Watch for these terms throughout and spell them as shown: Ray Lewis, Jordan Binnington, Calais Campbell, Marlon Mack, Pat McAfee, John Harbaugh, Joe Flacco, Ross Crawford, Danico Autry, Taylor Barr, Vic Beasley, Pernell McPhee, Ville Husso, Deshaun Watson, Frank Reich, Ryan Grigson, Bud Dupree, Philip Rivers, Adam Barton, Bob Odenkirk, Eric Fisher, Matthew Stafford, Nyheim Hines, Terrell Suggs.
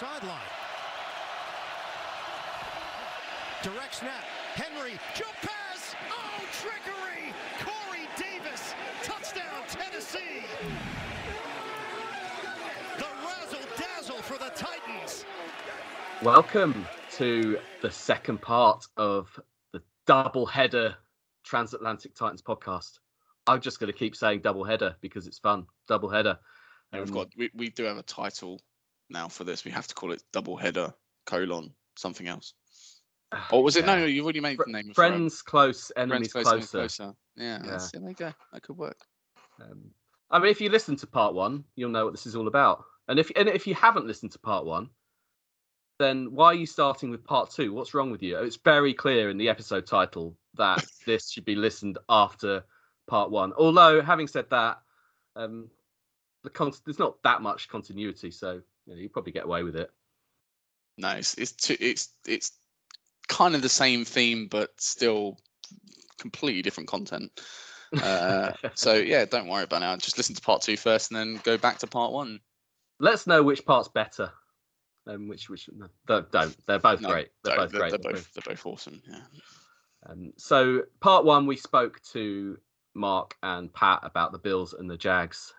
Sideline. Direct snap. Henry. Jump pass. Oh, trickery. Corey Davis. Touchdown, Tennessee. The razzle-dazzle for the Titans. Welcome to the second part of the Doubleheader Transatlantic Titans podcast. I'm just going to keep saying Doubleheader because it's fun. Doubleheader. And we do have a title now for this. We have to call it Doubleheader : something else. Or was it? Yeah. No, you've already made the name. Friends close, enemies closer. Yeah. That's, there you go. That could work. I mean, if you listen to part one, you'll know what this is all about. And if you haven't listened to part one, then why are you starting with part two? What's wrong with you? It's very clear in the episode title that this should be listened after part one. Although, having said that, there's not that much continuity, so you probably get away with it. No, it's kind of the same theme, but still completely different content. So yeah, don't worry about it. Just listen to part two first, and then go back to part one. Let's know which part's better. They're both great. They're both great. They're both awesome. Yeah. So part one, we spoke to Mark and Pat about the Bills and the Jags.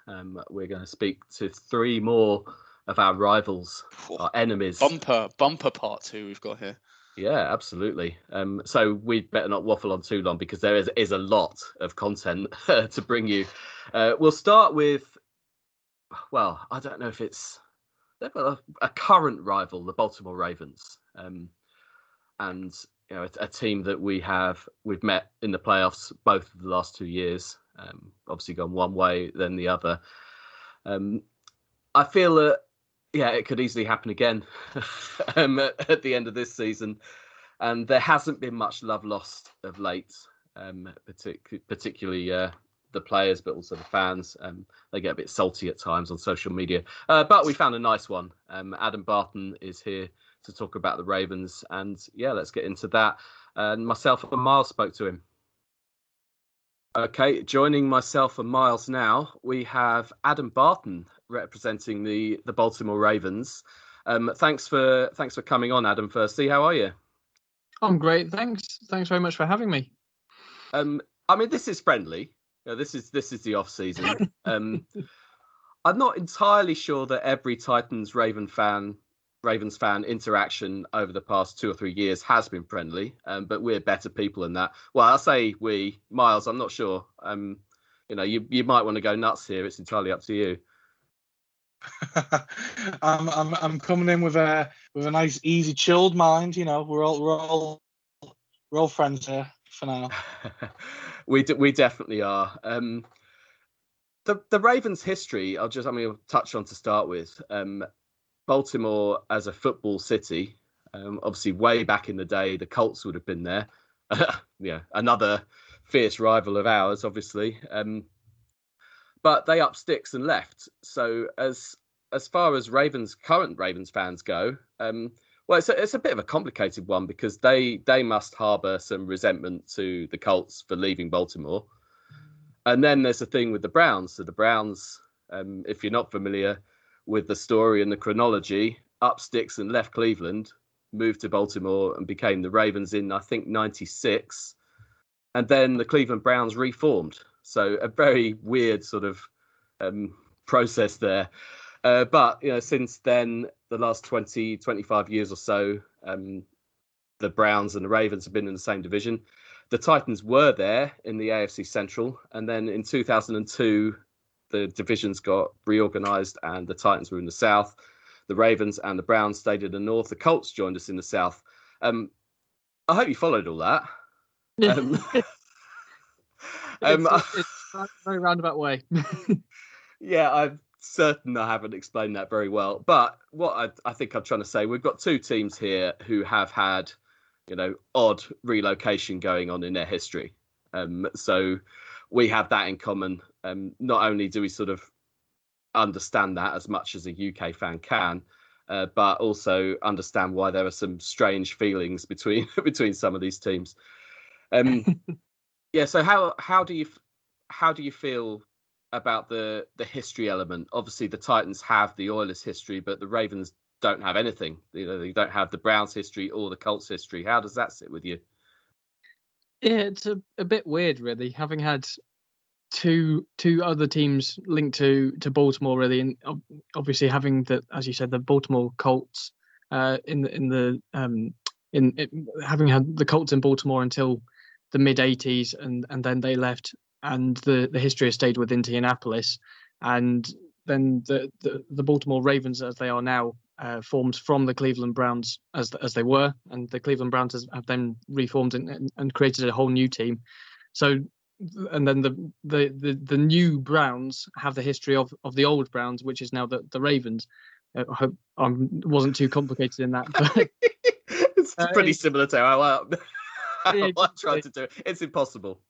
We're going to speak to three more of our rivals, our enemies. Bumper part two we've got here. Yeah, absolutely. So we'd better not waffle on too long because there is a lot of content to bring you. We'll start with, well, I don't know if it's a current rival, the Baltimore Ravens, and a team that we've met in the playoffs both of the last 2 years. Obviously gone one way, then the other. I feel that, it could easily happen again at the end of this season. And there hasn't been much love lost of late, particularly the players, but also the fans. They get a bit salty at times on social media. But we found a nice one. Adam Barton is here to talk about the Ravens. And yeah, let's get into that. And myself and Miles spoke to him. Okay, joining myself and Miles now, we have Adam Barton representing the Baltimore Ravens. Thanks for coming on, Adam. Firstly, how are you? I'm great, thanks. Thanks very much for having me. I mean, this is friendly. This is the off season. I'm not entirely sure that every Ravens fan interaction over the past 2 or 3 years has been friendly, but we're better people than that. Well, I say we, Miles, I'm not sure. You might want to go nuts here. It's entirely up to you. I'm coming in with a nice, easy, chilled mind. We're all friends here for now. We definitely are. The Ravens' history, I'll touch on to start with. Baltimore as a football city, obviously way back in the day, the Colts would have been there. Another fierce rival of ours, obviously. But they up sticks and left. So as far as current Ravens fans go, it's a bit of a complicated one because they must harbour some resentment to the Colts for leaving Baltimore. And then there's the thing with the Browns. So the Browns, if you're not familiar with the story and the chronology, up sticks and left Cleveland, moved to Baltimore and became the Ravens in, I think, 96. And then the Cleveland Browns reformed. So a very weird sort of process there. But, since then, the last 20, 25 years or so, the Browns and the Ravens have been in the same division. The Titans were there in the AFC Central. And then in 2002, the divisions got reorganized and the Titans were in the South. The Ravens and the Browns stayed in the North. The Colts joined us in the South. I hope you followed all that. It's a very roundabout way. Yeah, I'm certain I haven't explained that very well. But what I think I'm trying to say, we've got two teams here who have had, odd relocation going on in their history. So we have that in common. Not only do we sort of understand that as much as a UK fan can, but also understand why there are some strange feelings between some of these teams. So how do you feel about the history element? Obviously, the Titans have the Oilers history, but the Ravens don't have anything. You know, they don't have the Browns history or the Colts history. How does that sit with you? Yeah, it's a bit weird, really, having had two other teams linked to Baltimore, really, and obviously having the, as you said, the Baltimore Colts having had the Colts in Baltimore until the mid '80s, and then they left, and the history has stayed with Indianapolis, and then the Baltimore Ravens, as they are now, formed from the Cleveland Browns as they were, and the Cleveland Browns have then reformed and created a whole new team. So, and then the new Browns have the history of the old Browns, which is now the Ravens. I hope I wasn't too complicated in that. But, it's pretty similar to how I tried to do it. It's impossible.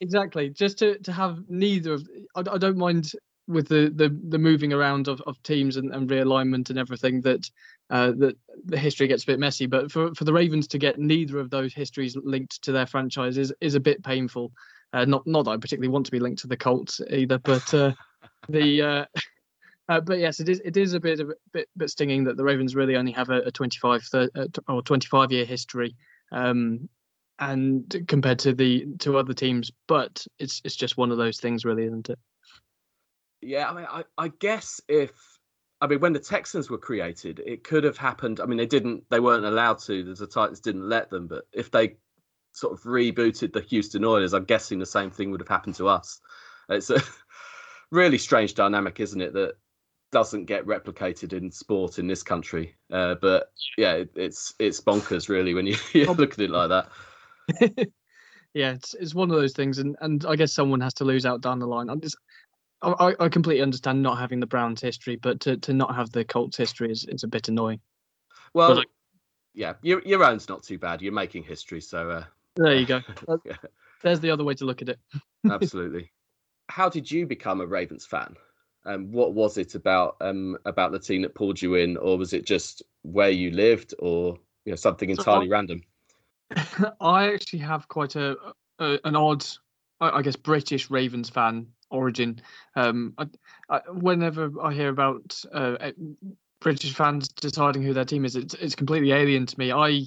Exactly. Just to have neither of... I don't mind with the moving around of teams and realignment and everything that the history gets a bit messy. But for the Ravens to get neither of those histories linked to their franchise is a bit painful. Not that I particularly want to be linked to the Colts either, but but yes, it is a bit stinging that the Ravens really only have a 25 year history, and compared to to other teams. But it's just one of those things, really, isn't it? Yeah, I mean, I guess when the Texans were created, it could have happened. I mean, they weren't allowed to. The Titans didn't let them. But if they sort of rebooted the Houston Oilers, I'm guessing the same thing would have happened to us. It's a really strange dynamic, isn't it? That doesn't get replicated in sport in this country. But yeah, it's bonkers, really, when you look at it like that. Yeah, it's one of those things, and I guess someone has to lose out down the line. I completely understand not having the Browns history, but to not have the Colts history is a bit annoying. Well, yeah, your own's not too bad. You're making history, so... there you go. Yeah. There's the other way to look at it. Absolutely. How did you become a Ravens fan? What was it about the team that pulled you in, or was it just where you lived, or something entirely random? I actually have quite an odd, I guess, British Ravens fan origin. Whenever I hear about British fans deciding who their team is, it's completely alien to me. I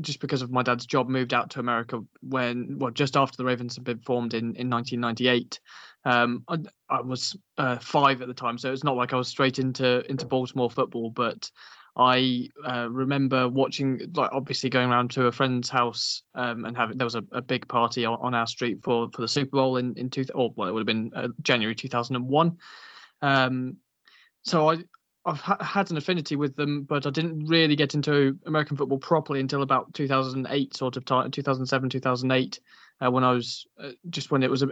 just because of my dad's job, moved out to America just after the Ravens had been formed in 1998. I was five at the time, so it's not like I was straight into Baltimore football, but I remember watching, like, obviously going around to a friend's house and there was a big party on our street for the Super Bowl it would have been January 2001. So I've had an affinity with them, but I didn't really get into American football properly until about 2008, sort of time, 2007, 2008, when I was just when it was a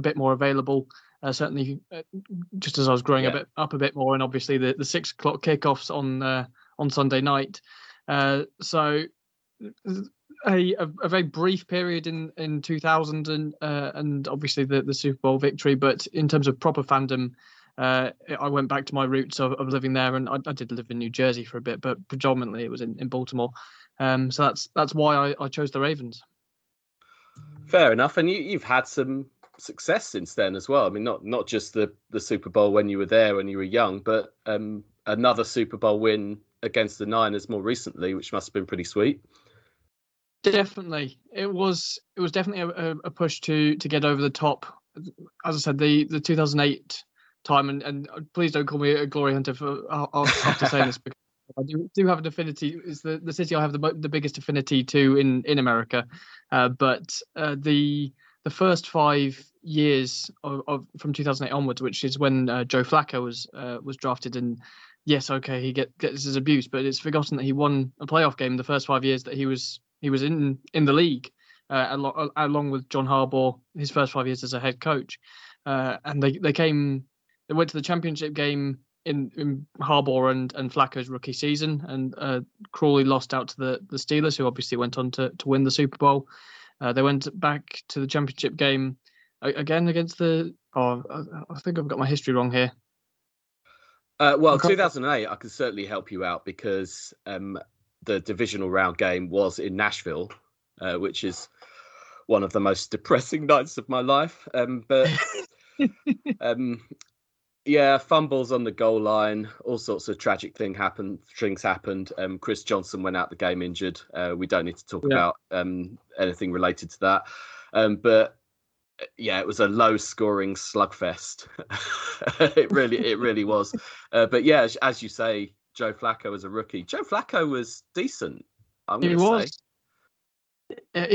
bit more available. Certainly, just as I was growing up a bit more, and obviously the 6:00 kickoffs on Sunday night. So a very brief period in 2000 and obviously the Super Bowl victory. But in terms of proper fandom, I went back to my roots of living there. And I did live in New Jersey for a bit, but predominantly it was in Baltimore. So that's why I chose the Ravens. Fair enough. And you've had some success since then as well. I mean, not just the Super Bowl when you were there when you were young, but another Super Bowl win against the Niners more recently, which must have been pretty sweet. Definitely, it was definitely a push to get over the top. As I said, the 2008 time, and please don't call me a glory hunter for after saying this, because I do have an affinity. It's the city I have the biggest affinity to in America, but the first 5 years from 2008 onwards, which is when Joe Flacco was drafted, and yes, okay, he gets his abuse, but it's forgotten that he won a playoff game the first 5 years that he was in the league, along with John Harbaugh, his first 5 years as a head coach, and they went to the championship game in Harbaugh and Flacco's rookie season, and Crawley lost out to the Steelers, who obviously went on to win the Super Bowl. They went back to the championship game again against the... Oh, I think I've got my history wrong here. 2008, I can certainly help you out, because the divisional round game was in Nashville, which is one of the most depressing nights of my life. But Yeah, fumbles on the goal line. All sorts of tragic things happened. Chris Johnson went out the game injured. We don't need to talk about anything related to that. But yeah, it was a low-scoring slugfest. It really was. But yeah, as you say, Joe Flacco as a rookie. Joe Flacco was decent. He was. The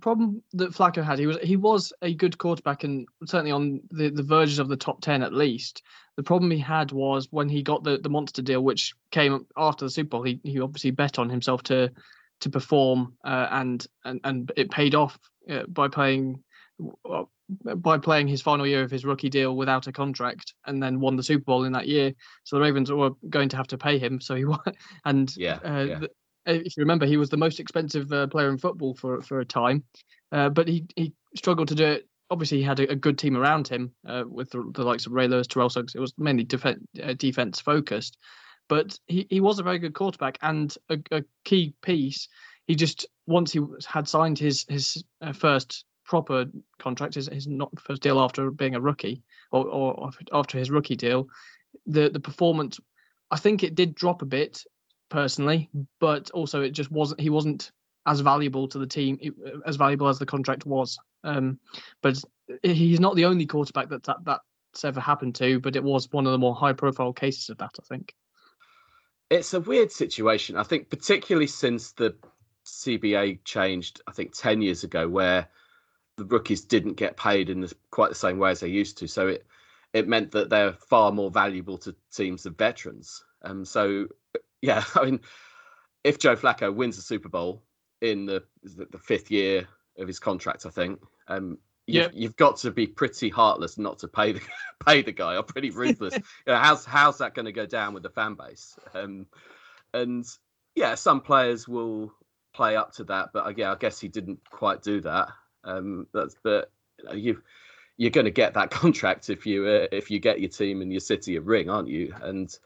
problem that Flacco had, he was a good quarterback and certainly on the verges of the top 10 at least. The problem he had was when he got the monster deal, which came after the Super Bowl, he obviously bet on himself to perform and it paid off by playing his final year of his rookie deal without a contract and then won the Super Bowl in that year. So the Ravens were going to have to pay him. So he won. And if you remember, he was the most expensive player in football for a time, but he struggled to do it. Obviously, he had a good team around him with the likes of Ray Lewis, Terrell Suggs. It was mainly defense focused, but he was a very good quarterback and a key piece. He just, once he had signed his first proper contract, his not first deal after being a rookie or after his rookie deal, the performance, I think it did drop a bit personally, but also it just wasn't, he wasn't as valuable to the team, as valuable as the contract was. But he's not the only quarterback that's ever happened to, but it was one of the more high profile cases of that, I think. It's a weird situation, I think, particularly since the CBA changed, I think 10 years ago, where the rookies didn't get paid in quite the same way as they used to. So it meant that they're far more valuable to teams than veterans. So, yeah, I mean, if Joe Flacco wins the Super Bowl in the fifth year of his contract, I think, you've got to be pretty heartless not to pay the guy, or pretty ruthless. You know, how's that going to go down with the fan base? And yeah, some players will play up to that, but yeah, I guess he didn't quite do that. But you're going to get that contract if you get your team and your city a ring, aren't you? And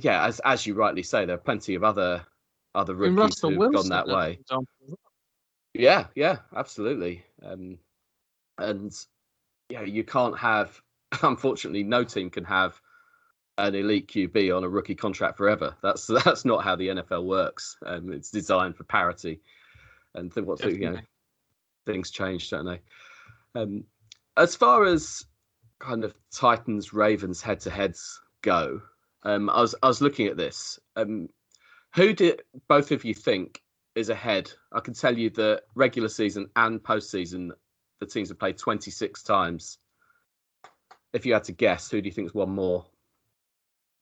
yeah, as you rightly say, there are plenty of other rookies who've gone that way. Yeah, absolutely. And yeah, you can't have. Unfortunately, no team can have an elite QB on a rookie contract forever. That's not how the NFL works. It's designed for parity, and things change, don't they? As far as kind of Titans Ravens head to heads go, I was looking at this. Who did both of you think is ahead? I can tell you that regular season and postseason, the teams have played 26 times. If you had to guess, who do you think has won more?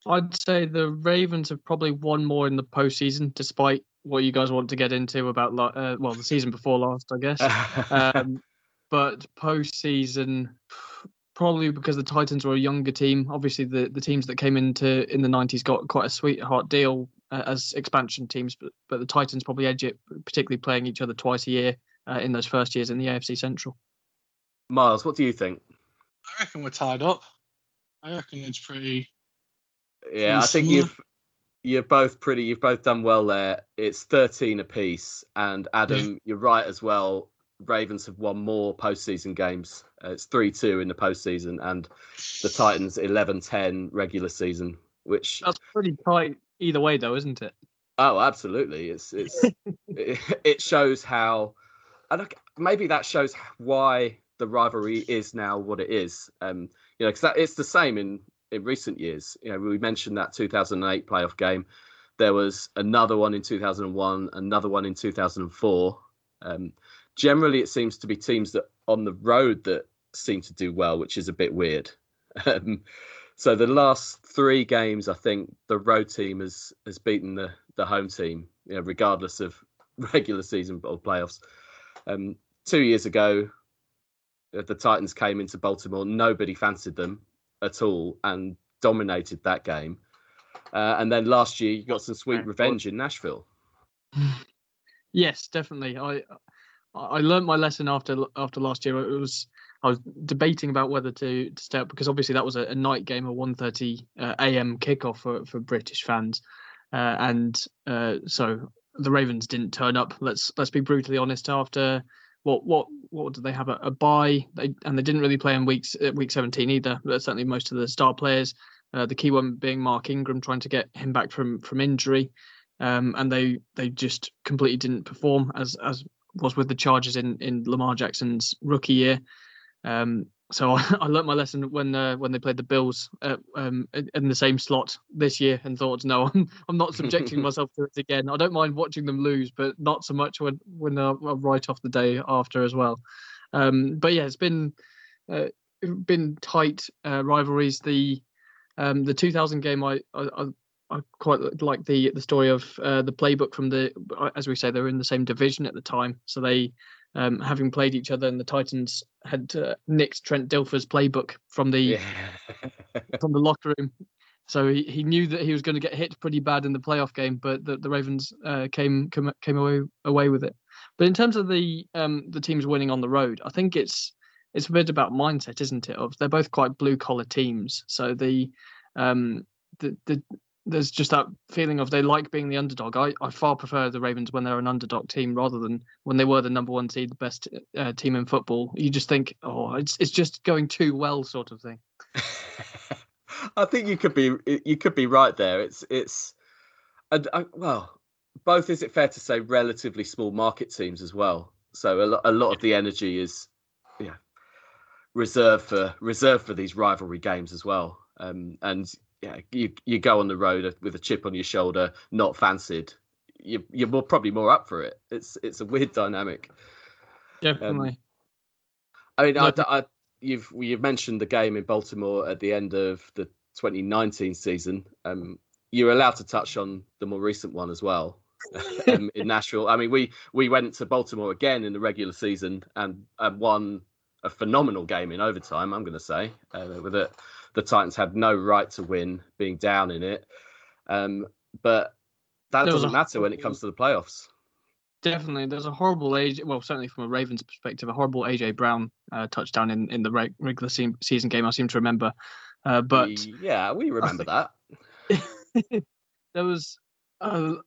I'd say the Ravens have probably won more in the postseason, despite what you guys want to get into about the season before last, I guess. But postseason, probably because the Titans were a younger team. Obviously, the teams that came in the 90s got quite a sweetheart deal as expansion teams, but the Titans probably edge it, particularly playing each other twice a year in those first years in the AFC Central. Miles, what do you think? I reckon we're tied up. I reckon it's pretty. Yeah, I think you've both done well there. It's 13 apiece, and Adam, you're right as well. Ravens have won more postseason games. It's 3-2 in the postseason, and the Titans 11-10 regular season. Which that's pretty tight either way, though, isn't it? Oh, absolutely. It's it shows how, and maybe that shows why the rivalry is now what it is. You know, because it's the same in recent years. You know, we mentioned that 2008 playoff game. There was another one in 2001, another one in 2004. Generally, it seems to be teams that on the road that seem to do well, which is a bit weird. So the last three games, I think the road team has beaten the home team, you know, regardless of regular season or playoffs. 2 years ago, the Titans came into Baltimore. Nobody fancied them at all and dominated that game. And then last year, you got some sweet revenge in Nashville. Yes, definitely. I learned my lesson after last year. I was debating about whether to stay up because obviously that was a night game, a 1:30 a.m. kickoff for British fans, so the Ravens didn't turn up. Let's be brutally honest. After what did they have a bye? And they didn't really play in week 17 either. But certainly most of the star players, the key one being Mark Ingram, trying to get him back from injury, and they just completely didn't perform as was with the Chargers in Lamar Jackson's rookie year. So I learnt my lesson when they played the Bills in the same slot this year, and thought, no, I'm not subjecting myself to it again. I don't mind watching them lose, but not so much when I write off the day after as well. But yeah, it's been tight rivalries. The 2000 game, I quite like the story of the playbook from the, as we say, they were in the same division at the time, so they. Having played each other, and the Titans had nicked Trent Dilfer's playbook from the from the locker room, so he knew that he was going to get hit pretty bad in the playoff game, but the Ravens came away with it. But in terms of the teams winning on the road, I think it's a bit about mindset, isn't it? Of they're both quite blue collar teams, so the there's just that feeling of they like being the underdog. I far prefer the Ravens when they're an underdog team rather than when they were the number one seed, the best team in football. You just think, oh, it's just going too well, sort of thing. I think you could be right there. Well, both, is it fair to say, relatively small market teams as well. So a lot of the energy is reserved for these rivalry games as well, and. Yeah, you go on the road with a chip on your shoulder, not fancied. You're probably more up for it. It's a weird dynamic. Definitely. You've mentioned the game in Baltimore at the end of the 2019 season. You're allowed to touch on the more recent one as well in Nashville. I mean, we went to Baltimore again in the regular season and won a phenomenal game in overtime. I'm going to say with it. The Titans had no right to win, being down in it. But that doesn't matter when it comes to the playoffs. Definitely. There's a horrible AJ, well, certainly from a Ravens perspective, a horrible AJ Brown touchdown in the regular season game, I seem to remember. We remember that. There was... The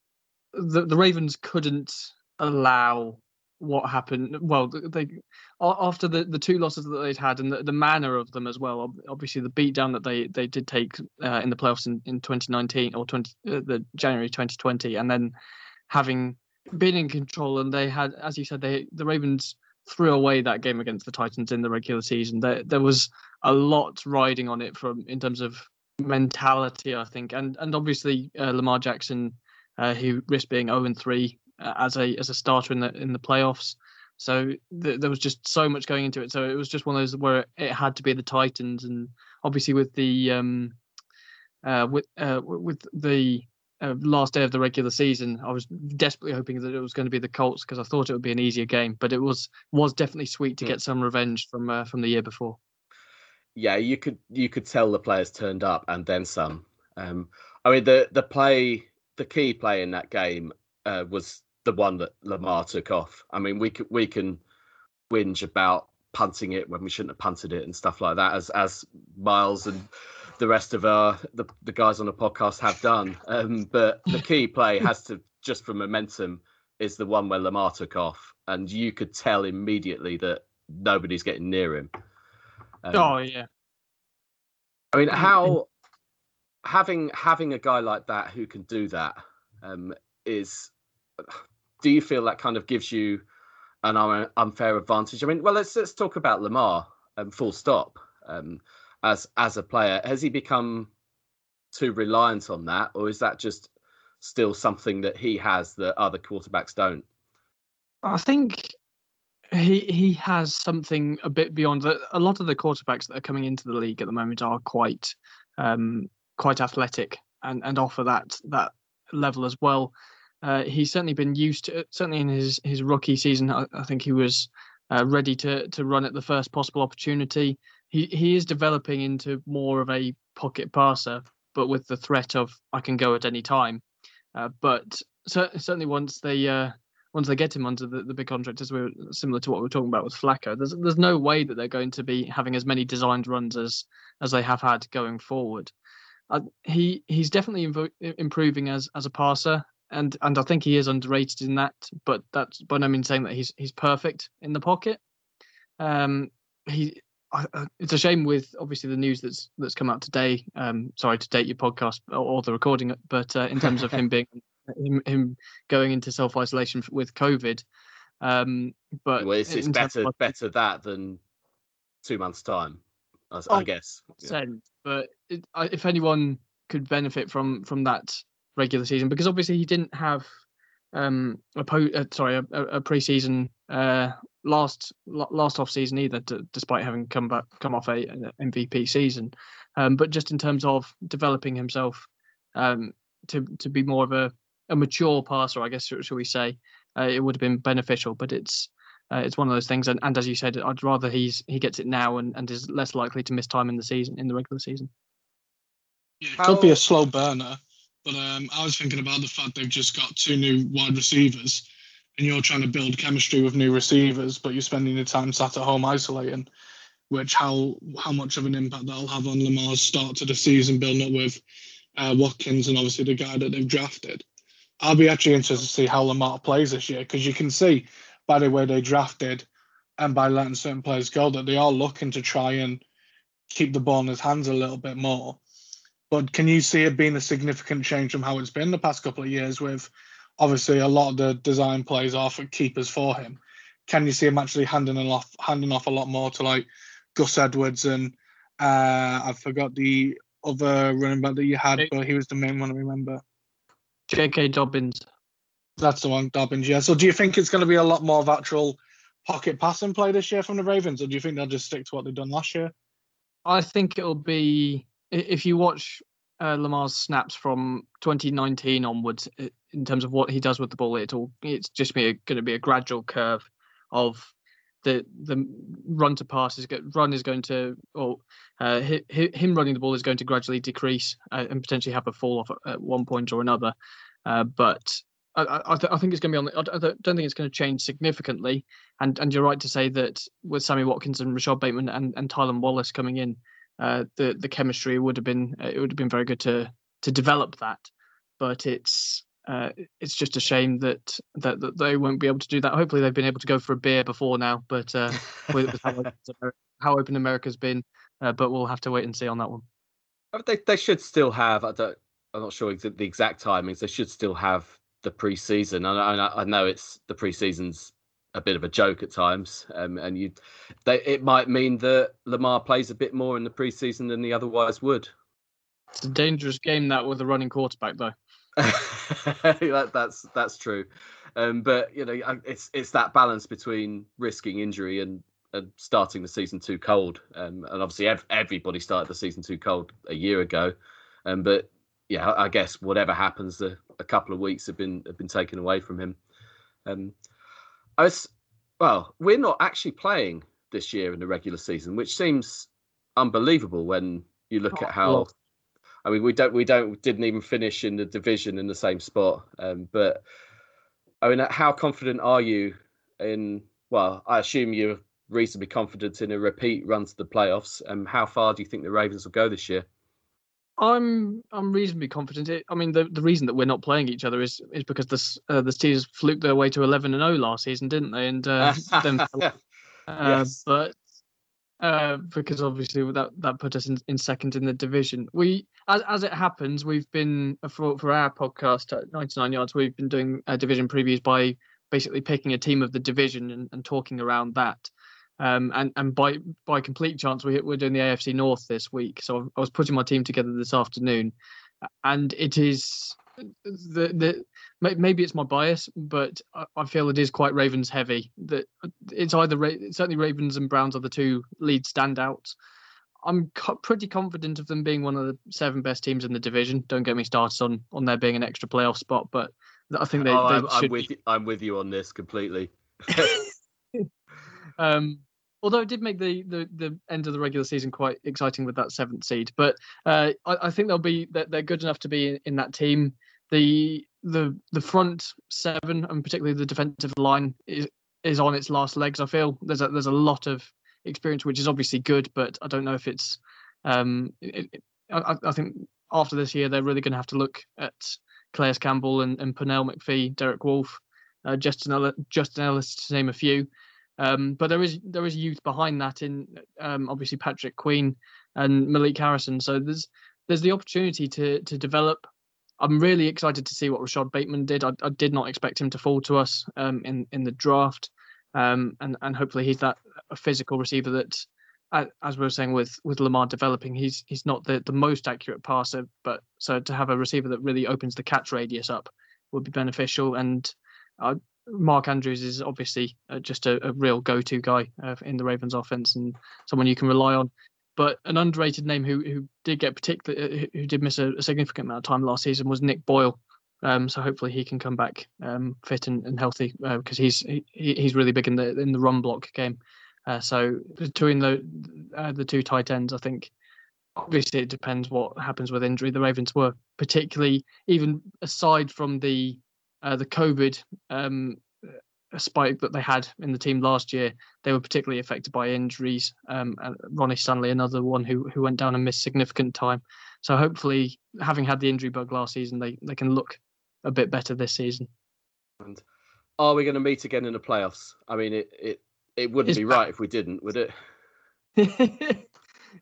Ravens couldn't allow... what happened. Well, they after the two losses that they'd had and the manner of them as well, obviously the beatdown that they did take in the playoffs in 2019 or the January 2020, and then having been in control, and they had, as you said, the Ravens threw away that game against the Titans in the regular season. There was a lot riding on it in terms of mentality, I think, and obviously Lamar Jackson, who risked being 0-3 as a starter in the playoffs, so there was just so much going into it. So it was just one of those where it had to be the Titans, and obviously with the last day of the regular season, I was desperately hoping that it was going to be the Colts because I thought it would be an easier game, but it was definitely sweet to get some revenge from the year before. Yeah, you could tell the players turned up and then some. I mean, the key play in that game was the one that Lamar took off. I mean, we can whinge about punting it when we shouldn't have punted it and stuff like that, as Miles and the rest of the guys on the podcast have done. But the key play has to, just for momentum, is the one where Lamar took off, and you could tell immediately that nobody's getting near him. I mean, how having a guy like that who can do that is. Do you feel that kind of gives you an unfair advantage? I mean, well, let's talk about Lamar, full stop. As a player, has he become too reliant on that, or is that just still something that he has that other quarterbacks don't? I think he has something a bit beyond that. A lot of the quarterbacks that are coming into the league at the moment are quite athletic and offer that level as well. He's certainly been used to it. Certainly in his rookie season, I think he was ready to run at the first possible opportunity. He is developing into more of a pocket passer, but with the threat of I can go at any time. But certainly once they get him under the big contract, as we're similar to what we're talking about with Flacco, there's no way that they're going to be having as many designed runs as they have had going forward. He's definitely improving as a passer. and I think he is underrated in that. But that's by no means saying that he's perfect in the pocket. It's a shame with obviously the news that's come out today. Sorry to date your podcast or the recording, but in terms of him being him going into self isolation with COVID. But well, it's better that than 2 months' time, I guess. Yeah. But if anyone could benefit from that regular season, because obviously he didn't have a pre-season last off season either, despite having come off an MVP season. But just in terms of developing himself to be more of a mature passer, I guess, shall we say, it would have been beneficial. But it's one of those things. And as you said, I'd rather he gets it now and is less likely to miss time in the season, in the regular season. Yeah, it could be a slow burner. But I was thinking about the fact they've just got two new wide receivers and you're trying to build chemistry with new receivers, but you're spending the time sat at home isolating, which how much of an impact that'll have on Lamar's start to the season, building up with Watkins and obviously the guy that they've drafted. I'll be actually interested to see how Lamar plays this year, because you can see by the way they drafted and by letting certain players go that they are looking to try and keep the ball in his hands a little bit more. But can you see it being a significant change from how it's been the past couple of years with, obviously, a lot of the design plays are for keepers for him? Can you see him actually handing off a lot more to, like, Gus Edwards and I forgot the other running back that you had, but he was the main one I remember. J.K. Dobbins. That's the one, Dobbins, yeah. So do you think it's going to be a lot more of actual pocket passing play this year from the Ravens, or do you think they'll just stick to what they've done last year? I think it'll be... If you watch Lamar's snaps from 2019 onwards, in terms of what he does with the ball, it's just going to be a gradual curve of the run to pass. Him running the ball is going to gradually decrease and potentially have a fall off at one point or another. But I think it's going to be I don't think it's going to change significantly. And you're right to say that with Sammy Watkins and Rashad Bateman and Tylan Wallace coming in, the chemistry would have been very good to develop that, but it's just a shame that they won't be able to do that. Hopefully they've been able to go for a beer before now, but with how open America's been, but we'll have to wait and see on that one. They should still have. I'm not sure the exact timings. They should still have the pre-season. I know it's the pre-season's a bit of a joke at times, it might mean that Lamar plays a bit more in the preseason than he otherwise would. It's a dangerous game that with a running quarterback, though. that's true, but you know it's that balance between risking injury and starting the season too cold, and obviously everybody started the season too cold a year ago, but yeah, I guess whatever happens, a couple of weeks have been taken away from him. We're not actually playing this year in the regular season, which seems unbelievable when you look at how. Well. I mean, we didn't even finish in the division in the same spot. But I mean, how confident are you in? Well, I assume you're reasonably confident in a repeat run to the playoffs. How far do you think the Ravens will go this year? I'm reasonably confident. I mean, the reason that we're not playing each other is because the Steelers fluked their way to 11-0 last season, didn't they? And yes. But because obviously that put us in second in the division. We, as it happens, we've been for our podcast at 99 Yards. We've been doing division previews by basically picking a team of the division and talking around that. And by complete chance, we're doing the AFC North this week. So I was putting my team together this afternoon, and it is maybe it's my bias, but I feel it is quite Ravens heavy. That it's either certainly Ravens and Browns are the two lead standouts. I'm pretty confident of them being one of the seven best teams in the division. Don't get me started on there being an extra playoff spot, but I think they should. I'm with you on this completely. Although it did make the end of the regular season quite exciting with that seventh seed, but I think they're good enough to be in that team. The front seven and particularly the defensive line is on its last legs. I feel there's a lot of experience, which is obviously good, but I don't know if it's. I think after this year they're really going to have to look at Calais Campbell and Pernell McPhee, Derek Wolfe, Justin Ellis, to name a few. But there is youth behind that in obviously Patrick Queen and Malik Harrison. So there's the opportunity to develop. I'm really excited to see what Rashad Bateman did. I did not expect him to fall to us in the draft, and hopefully he's that a physical receiver that, as we were saying with Lamar developing, he's not the most accurate passer, but so to have a receiver that really opens the catch radius up would be beneficial. And Mark Andrews is obviously just a real go-to guy in the Ravens offense and someone you can rely on. But an underrated name who did miss a significant amount of time last season was Nick Boyle. So hopefully he can come back fit and healthy because he's really big in the run block game. So between the two tight ends, I think obviously it depends what happens with injury. The Ravens were particularly, even aside from the COVID spike that they had in the team last year, they were particularly affected by injuries. And Ronnie Stanley, another one who went down and missed significant time. So hopefully, having had the injury bug last season, they can look a bit better this season. And are we going to meet again in the playoffs? I mean, it wouldn't be right if we didn't, would it?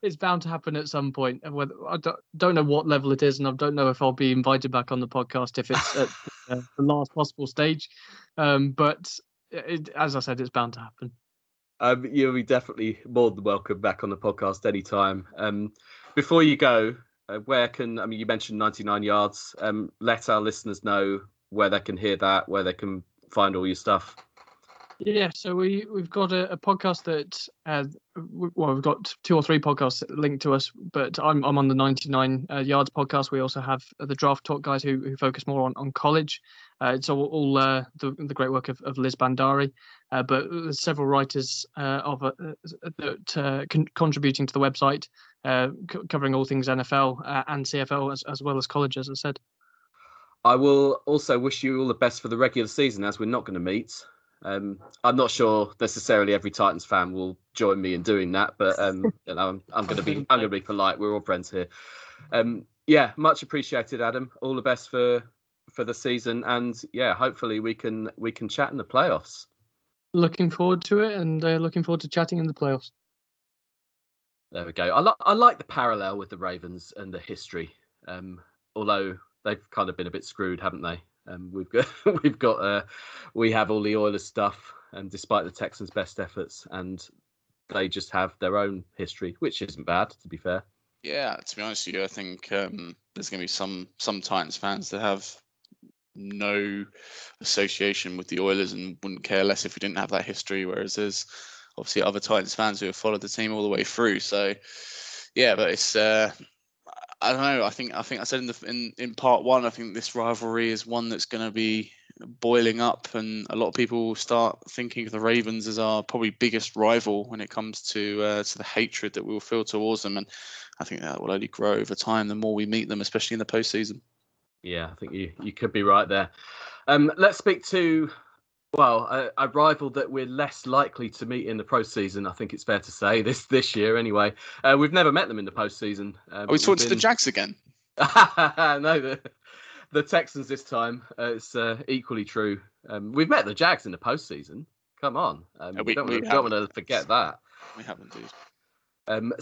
It's bound to happen at some point. I don't know what level it is, and I don't know if I'll be invited back on the podcast if it's at the last possible stage. But as I said, it's bound to happen. You'll be definitely more than welcome back on the podcast anytime. Before you go, you mentioned 99 Yards. Let our listeners know where they can hear that, where they can find all your stuff. Yeah, so we've got a podcast that, we've got two or three podcasts linked to us, but I'm on the 99 Yards podcast. We also have the Draft Talk guys who focus more on college. It's all the great work of Liz Bandari, but several writers contributing to the website, covering all things NFL and CFL as well as college, as I said. I will also wish you all the best for the regular season, as we're not going to meet. I'm not sure necessarily every Titans fan will join me in doing that, but I'm going to be polite. We're all friends here. Much appreciated, Adam. All the best for the season, and hopefully we can chat in the playoffs. Looking forward to it, and looking forward to chatting in the playoffs. There we go. I like the parallel with the Ravens and the history, although they've kind of been a bit screwed, haven't they? We have all the Oilers stuff, and despite the Texans' best efforts, and they just have their own history, which isn't bad, to be fair. Yeah, to be honest with you, I think there's going to be some Titans fans that have no association with the Oilers and wouldn't care less if we didn't have that history, whereas there's obviously other Titans fans who have followed the team all the way through. So, yeah, but it's... I don't know. I think I said in part one, I think this rivalry is one that's going to be boiling up, and a lot of people will start thinking of the Ravens as our probably biggest rival when it comes to the hatred that we will feel towards them. And I think that will only grow over time the more we meet them, especially in the postseason. Yeah, I think you could be right there. Let's speak to a rival that we're less likely to meet in the postseason. I think it's fair to say this year anyway. We've never met them in the postseason. Are we talking to the Jags again? No, the Texans this time. It's equally true. We've met the Jags in the postseason. Come on. We don't want to forget that. We haven't, dude. We're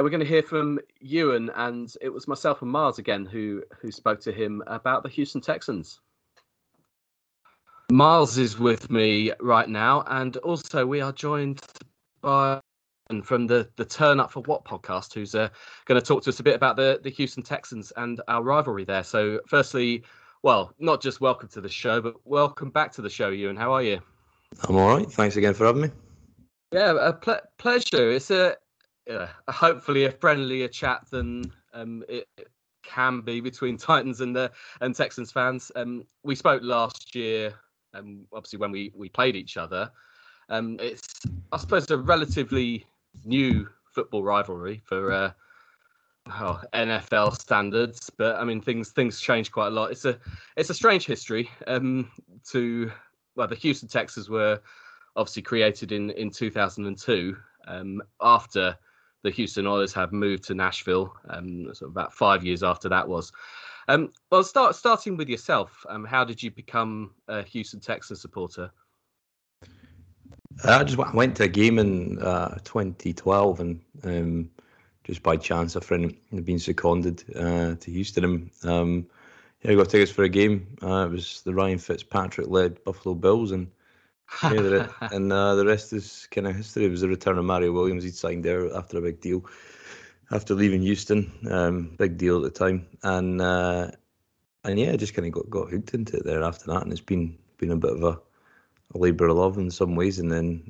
going to hear from Ewan, and it was myself and Mars again who spoke to him about the Houston Texans. Miles is with me right now, and also we are joined by from the Turn Up for What podcast, who's going to talk to us a bit about the Houston Texans and our rivalry there. So firstly, not just welcome to the show, but welcome back to the show, Ewan. How are you? I'm all right. Thanks again for having me. Yeah, a pleasure. It's hopefully a friendlier chat than it can be between Titans and Texans fans. We spoke last year. Obviously, when we played each other, it's, I suppose, a relatively new football rivalry for NFL standards. But I mean, things change quite a lot. It's a strange history. The Houston Texans were obviously created in 2002 after the Houston Oilers had moved to Nashville. About 5 years after that was. Well, starting with yourself, how did you become a Houston Texans supporter? I went to a game in 2012, and just by chance, a friend had been seconded to Houston. Yeah, I got tickets for a game. It was the Ryan Fitzpatrick-led Buffalo Bills, and the rest is kind of history. It was the return of Mario Williams. He'd signed there after a big deal, after leaving Houston, big deal at the time, and yeah, just kind of got hooked into it there after that, and it's been a bit of a labour of love in some ways, and then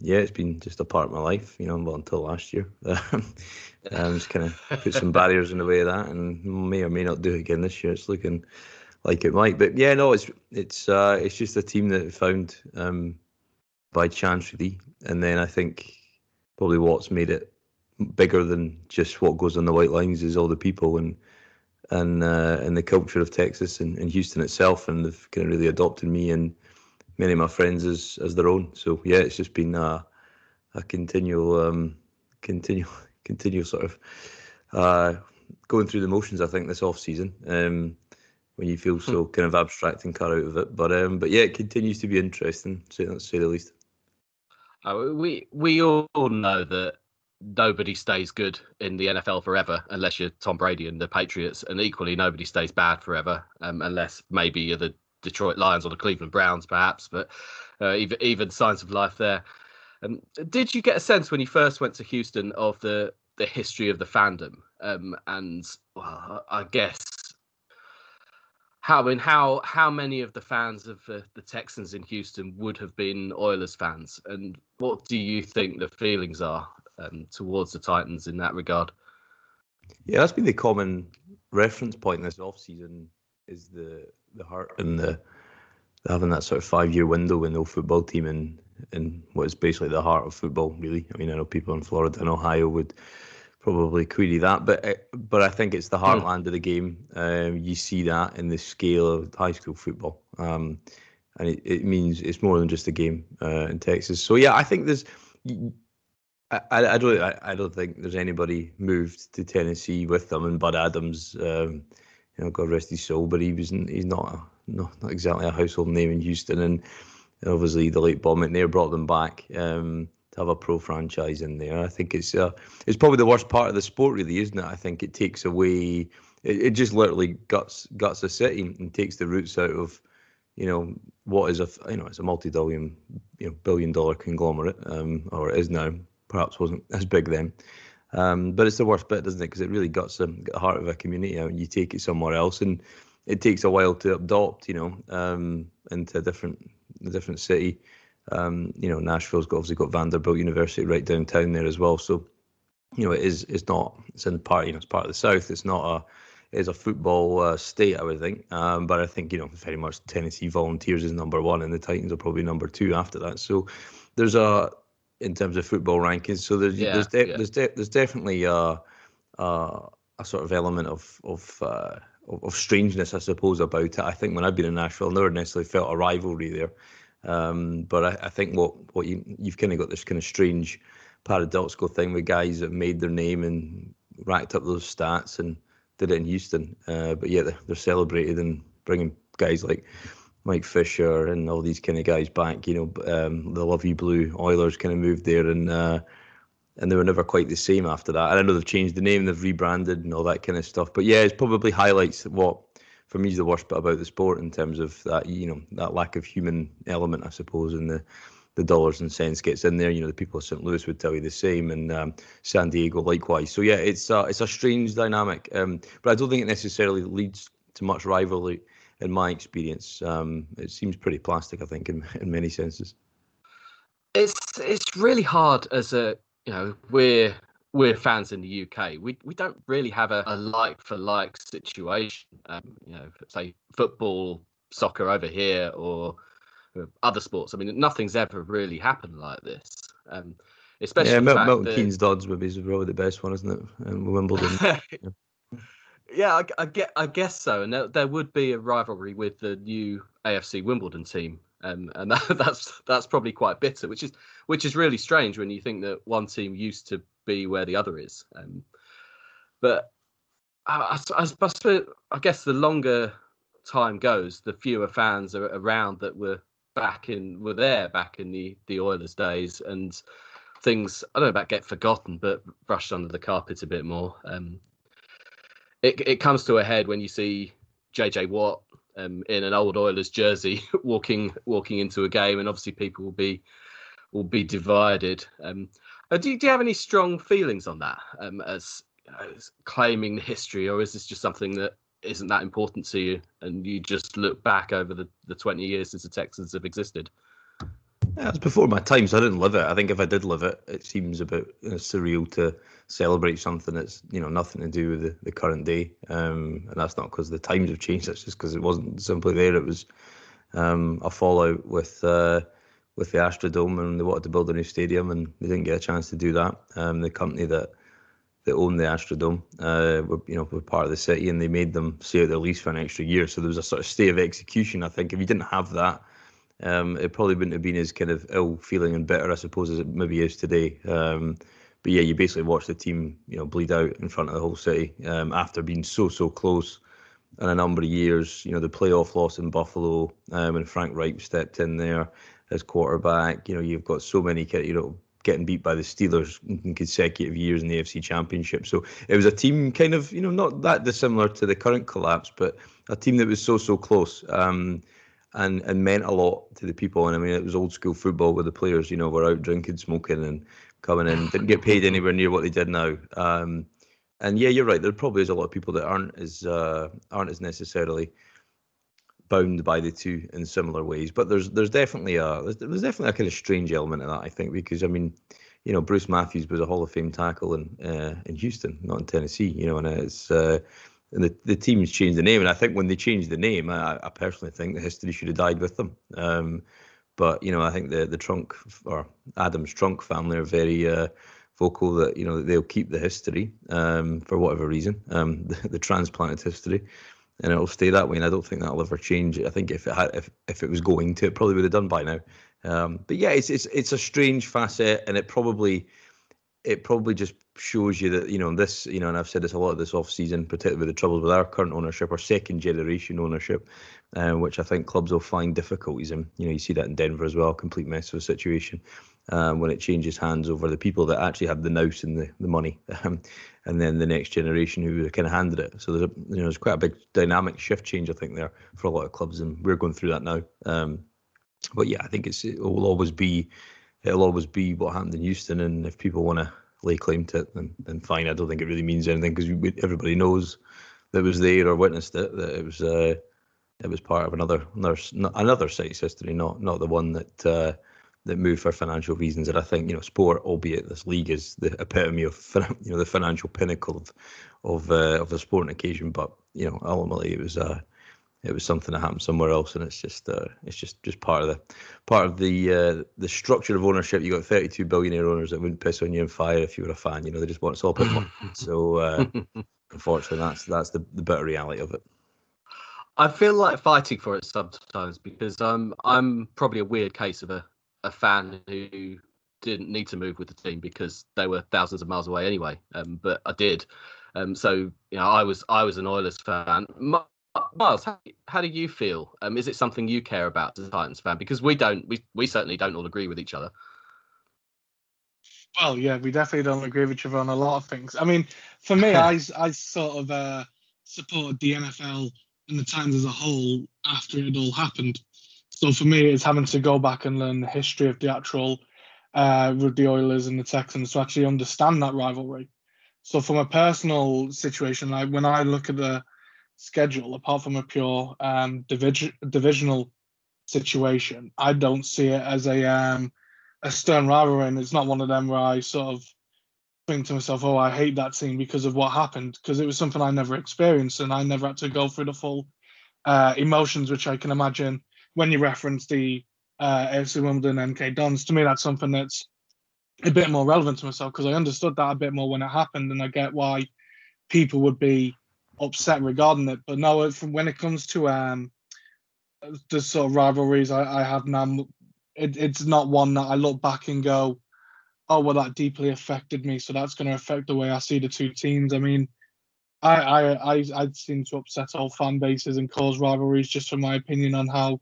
it's been just a part of my life, you know, until last year. Just kind of put some barriers in the way of that, and may or may not do it again this year. It's looking like it might, but yeah, no, it's just a team that I found by chance, really, and then I think probably what's made it bigger than just what goes on the white lines is all the people and the culture of Texas and Houston itself, and they've kind of really adopted me and many of my friends as their own. So yeah, it's just been a continual sort of going through the motions, I think, this off season, when you feel so kind of abstract and cut out of it. But yeah, it continues to be interesting, to say the least. We all know that nobody stays good in the NFL forever unless you're Tom Brady and the Patriots, and equally nobody stays bad forever unless maybe you're the Detroit Lions or the Cleveland Browns, perhaps, but even signs of life there. Did you get a sense when you first went to Houston of the history of the fandom? And well, I guess how many of the fans of the Texans in Houston would have been Oilers fans, and what do you think the feelings are towards the Titans in that regard? Yeah, that's been the common reference point in this off-season, is the heart and having that sort of 5-year window in the football team and what is basically the heart of football, really. I mean, I know people in Florida and Ohio would probably query that, but I think it's the heartland of the game. You see that in the scale of high school football, and it means it's more than just a game in Texas. So yeah, I think there's... I don't think there's anybody moved to Tennessee with them. And Bud Adams, you know, God rest his soul, but he's not exactly a household name in Houston. And obviously the late Bob McNair brought them back to have a pro franchise in there. I think it's probably the worst part of the sport, really, isn't it? I think it takes away. It just literally guts a city and takes the roots out of, you know, what is it's a multi-billion dollar conglomerate, or it is now. Perhaps wasn't as big then, but it's the worst bit, doesn't it? Because it really guts the heart of a community out, and you take it somewhere else, and it takes a while to adopt, you know, into a different city. You know, Nashville's obviously got Vanderbilt University right downtown there as well. So, you know, it's part of the South. It's a football state, I would think. But I think, you know, very much Tennessee Volunteers is number one, and the Titans are probably number two after that. So there's in terms of football rankings, so there's definitely a sort of element of strangeness, I suppose, about it. I think when I've been in Nashville, I never necessarily felt a rivalry there, but I think what you've kind of got this kind of strange paradoxical thing with guys that made their name and racked up those stats and did it in Houston, but yeah, they're celebrated and bringing guys like Mike Fisher and all these kind of guys back, you know. The Lovey Blue Oilers kind of moved there, and they were never quite the same after that. And I know they've changed the name, they've rebranded and all that kind of stuff. But yeah, it probably highlights what, for me, is the worst bit about the sport in terms of that, you know, that lack of human element, I suppose, and the dollars and cents gets in there. You know, the people of St. Louis would tell you the same, and San Diego likewise. So yeah, it's a strange dynamic, but I don't think it necessarily leads to much rivalry. In my experience, it seems pretty plastic, I think, in many senses. It's really hard, as a, you know, we're fans in the UK. We don't really have a like for like situation. You know, say football, soccer over here, or other sports. I mean, nothing's ever really happened like this. Especially Milton Keynes Dodds would be probably the best one, isn't it? Wimbledon. Yeah. Yeah, I guess so. And there would be a rivalry with the new AFC Wimbledon team, and that's probably quite bitter, which is really strange when you think that one team used to be where the other is. But I guess the longer time goes, the fewer fans are around that were there back in the Oilers days, and things, I don't know about get forgotten, but brushed under the carpet a bit more. It comes to a head when you see JJ Watt in an old Oilers jersey walking into a game, and obviously people will be divided. Do you have any strong feelings on that, as you know, claiming the history, or is this just something that isn't that important to you and you just look back over the 20 years since the Texans have existed? Yeah, it's before my time, so I didn't live it. I think if I did live it, it seems a bit surreal to celebrate something that's, you know, nothing to do with the current day. And that's not because the times have changed. That's just because it wasn't simply there. It was a fallout with the Astrodome, and they wanted to build a new stadium, and they didn't get a chance to do that. The company that owned the Astrodome were part of the city, and they made them stay at their lease for an extra year. So there was a sort of stay of execution, I think. If you didn't have that, it probably wouldn't have been as kind of ill-feeling and bitter, I suppose, as it maybe is today. But yeah, you basically watch the team, you know, bleed out in front of the whole city after being so close in a number of years. You know, the playoff loss in Buffalo when Frank Reich stepped in there as quarterback. You know, you've got so many, you know, getting beat by the Steelers in consecutive years in the AFC Championship. So it was a team kind of, you know, not that dissimilar to the current collapse, but a team that was so close. And meant a lot to the people. And I mean, it was old school football where the players, you know, were out drinking, smoking and coming in, didn't get paid anywhere near what they did now. And yeah, you're right. There probably is a lot of people that aren't as necessarily bound by the two in similar ways. But there's definitely a kind of strange element of that, I think, because, I mean, you know, Bruce Matthews was a Hall of Fame tackle in Houston, not in Tennessee, you know, and it's... And the team's changed the name, and I think when they changed the name, I personally think the history should have died with them. But you know, I think the Trunk or Adams Trunk family are very vocal that, you know, that they'll keep the history for whatever reason, the transplanted history, and it'll stay that way. And I don't think that'll ever change. I think if it was going to, it probably would have done by now. But yeah, it's a strange facet, and it probably just shows you that, you know, this, you know, and I've said this a lot of this off-season, particularly with the troubles with our current ownership or second-generation ownership, which I think clubs will find difficulties in. You know, you see that in Denver as well, complete mess of a situation when it changes hands over the people that actually have the nous and the money, and then the next generation who kind of handed it. So there's quite a big dynamic shift change, I think, there for a lot of clubs, and we're going through that now. But yeah, I think it'll always be what happened in Houston, and if people want to lay claim to it, then fine. I don't think it really means anything, because everybody knows that was there or witnessed it, that it was part of another site's history, not the one that moved for financial reasons. And I think, you know, sport, albeit this league, is the epitome of, you know, the financial pinnacle of a sporting occasion. But you know, ultimately it was something that happened somewhere else, and it's just part of the structure of ownership. You got 32 billionaire owners that wouldn't piss on you and fire if you were a fan. You know, they just want it all put on. So unfortunately, that's the bitter reality of it. I feel like fighting for it sometimes, because I'm probably a weird case of a fan who didn't need to move with the team because they were thousands of miles away anyway. But I did. So you know, I was an Oilers fan. Miles, how do you feel? Is it something you care about as a Titans fan? Because we certainly don't all agree with each other. Well, yeah, we definitely don't agree with each other on a lot of things. I mean, for me, I sort of supported the NFL and the Titans as a whole after it all happened. So for me, it's having to go back and learn the history of the actual with the Oilers and the Texans to actually understand that rivalry. So from a personal situation, like when I look at the schedule, apart from a pure divisional situation, I don't see it as a stern rivalry, and it's not one of them where I sort of think to myself, oh, I hate that team because of what happened, because it was something I never experienced, and I never had to go through the full emotions, which I can imagine when you reference the AFC Wimbledon MK Dons. To me, that's something that's a bit more relevant to myself, because I understood that a bit more when it happened, and I get why people would be upset regarding it. But no, when it comes to the sort of rivalries I have now, it's not one that I look back and go, oh, well, that deeply affected me, so that's going to affect the way I see the two teams. I mean, I'd seem to upset all fan bases and cause rivalries just from my opinion on how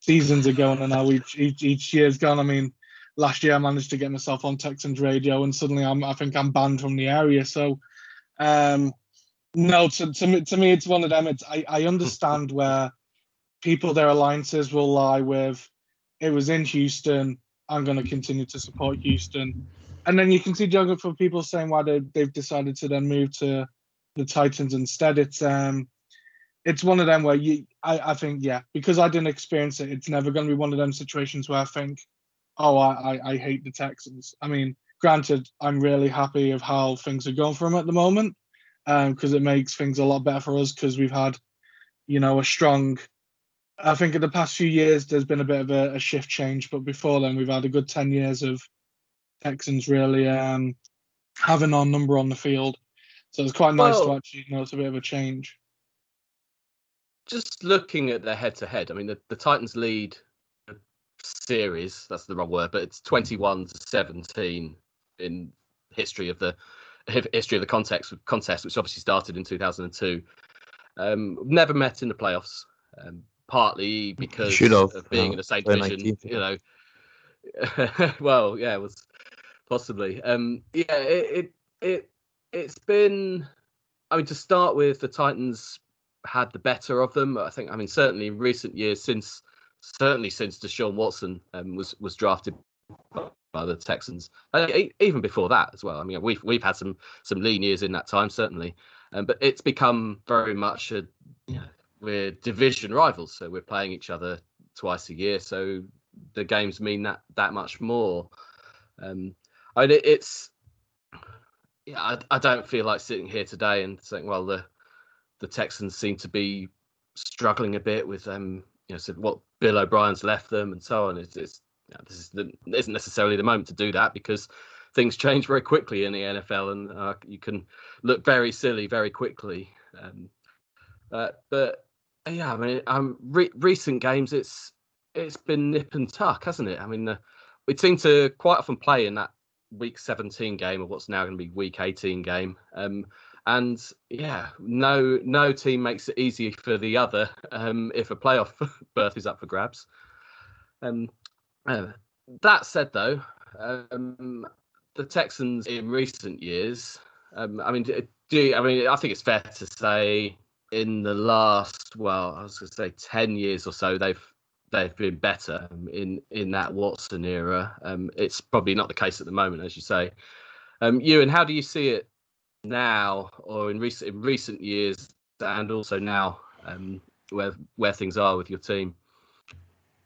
seasons are going and how each year's gone. I mean, last year I managed to get myself on Texans radio, and suddenly I think I'm banned from the area. So, no, to me it's one of them. I understand where people, their alliances will lie with, it was in Houston, I'm going to continue to support Houston. And then you can see juggling for people saying why they've decided to then move to the Titans instead. It's one of them where I think, because I didn't experience it, it's never going to be one of them situations where I think, I hate the Texans. I mean, granted, I'm really happy of how things are going for them at the moment, because it makes things a lot better for us, because we've had, a strong... I think in the past few years, there's been a bit of a shift change, but before then, we've had a good 10 years of Texans really having our number on the field. So it's quite nice to actually notice a bit of a change. Just looking at their head-to-head, I mean, the Titans lead the series, that's the wrong word, but it's 21-17 in history of the contest, which obviously started in 2002. Never met in the playoffs, partly because of being in the same division, 19th. Well, yeah, it was possibly. It's been... I mean, to start with, the Titans had the better of them. I think, certainly in recent years, since Deshaun Watson was drafted by the Texans, even before that as well. I mean, we've had some lean years in that time, certainly. But it's become very much we're division rivals, so we're playing each other twice a year. So the games mean that much more. I don't feel like sitting here today and saying, well, the Texans seem to be struggling a bit with what Bill O'Brien's left them and so on. This isn't necessarily the moment to do that, because things change very quickly in the NFL, and you can look very silly very quickly. Recent games, it's been nip and tuck, hasn't it? I mean, we seem to quite often play in that Week 17 game, or what's now going to be Week 18 game. No team makes it easy for the other if a playoff berth is up for grabs. That said, though, the Texans in recent years, I think it's fair to say, in the last, 10 years or so, they've been better in that Watson era. It's probably not the case at the moment, as you say. Ewan, how do you see it now, or in recent years, and also now, where things are with your team?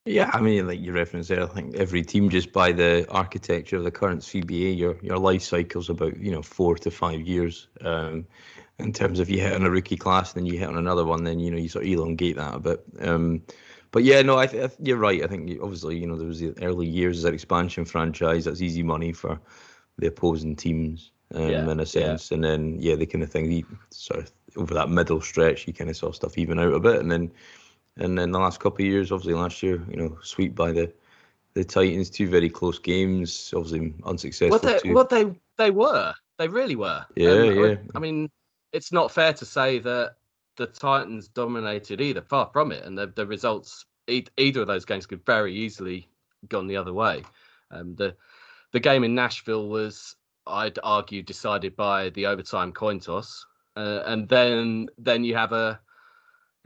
Yeah, like you referenced there, I think every team, just by the architecture of the current CBA, your life cycle's about 4 to 5 years. In terms of you hit on a rookie class, then you hit on another one, then you sort of elongate that a bit. You're right. I think obviously there was the early years as an expansion franchise. That's easy money for the opposing teams in a sense, and then the kind of thing sort of over that middle stretch, you kind of saw stuff even out a bit, and then. And then the last couple of years, obviously last year, sweep by the Titans, 2 very close games, obviously unsuccessful. They really were. Yeah. It's not fair to say that the Titans dominated either. Far from it, and the results, either of those games could very easily gone the other way. The game in Nashville was, I'd argue, decided by the overtime coin toss, and then you have a.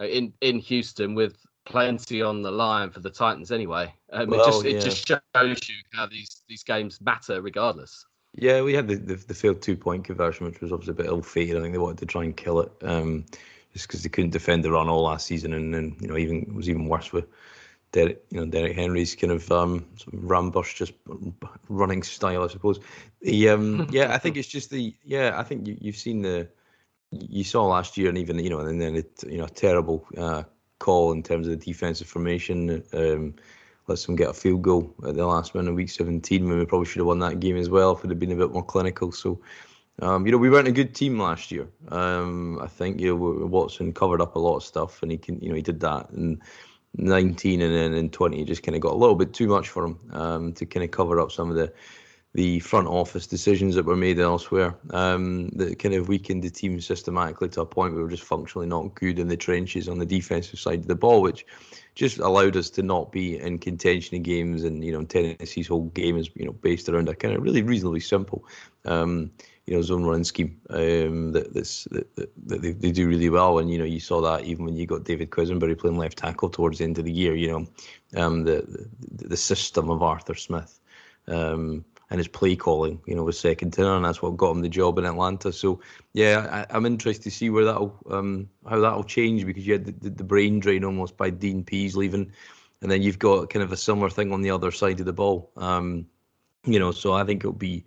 In Houston with plenty on the line for the Titans anyway. It just shows you how these games matter regardless. Yeah, we had the failed 2-point conversion, which was obviously a bit ill-fated. I think they wanted to try and kill it just because they couldn't defend the run all last season, and then it was even worse with Derek Henry's kind of rambush, just running style, I suppose. I think it's just I think you've seen You saw last year, and even and then a terrible call in terms of the defensive formation. Lets them get a field goal at the last minute of Week 17, when we probably should have won that game as well if it had been a bit more clinical. So, we weren't a good team last year. I think Watson covered up a lot of stuff, and he can he did that in 19, and then in 20 it just kind of got a little bit too much for him to kind of cover up some of the the front office decisions that were made elsewhere that kind of weakened the team systematically to a point where we were just functionally not good in the trenches on the defensive side of the ball, which just allowed us to not be in contention in games. And, you know, Tennessee's whole game is, you know, based around a kind of really reasonably simple, you know, zone running scheme that they do really well. And, you know, you saw that even when you got David Quisenberry playing left tackle towards the end of the year, you know, the system of Arthur Smith and his play calling, you know, was second to none, and that's what got him the job in Atlanta. So, yeah, I'm interested to see where that'll how that'll change, because you had the brain drain almost by Dean Pease leaving, and then you've got kind of a similar thing on the other side of the ball. You know, so I think it'll be,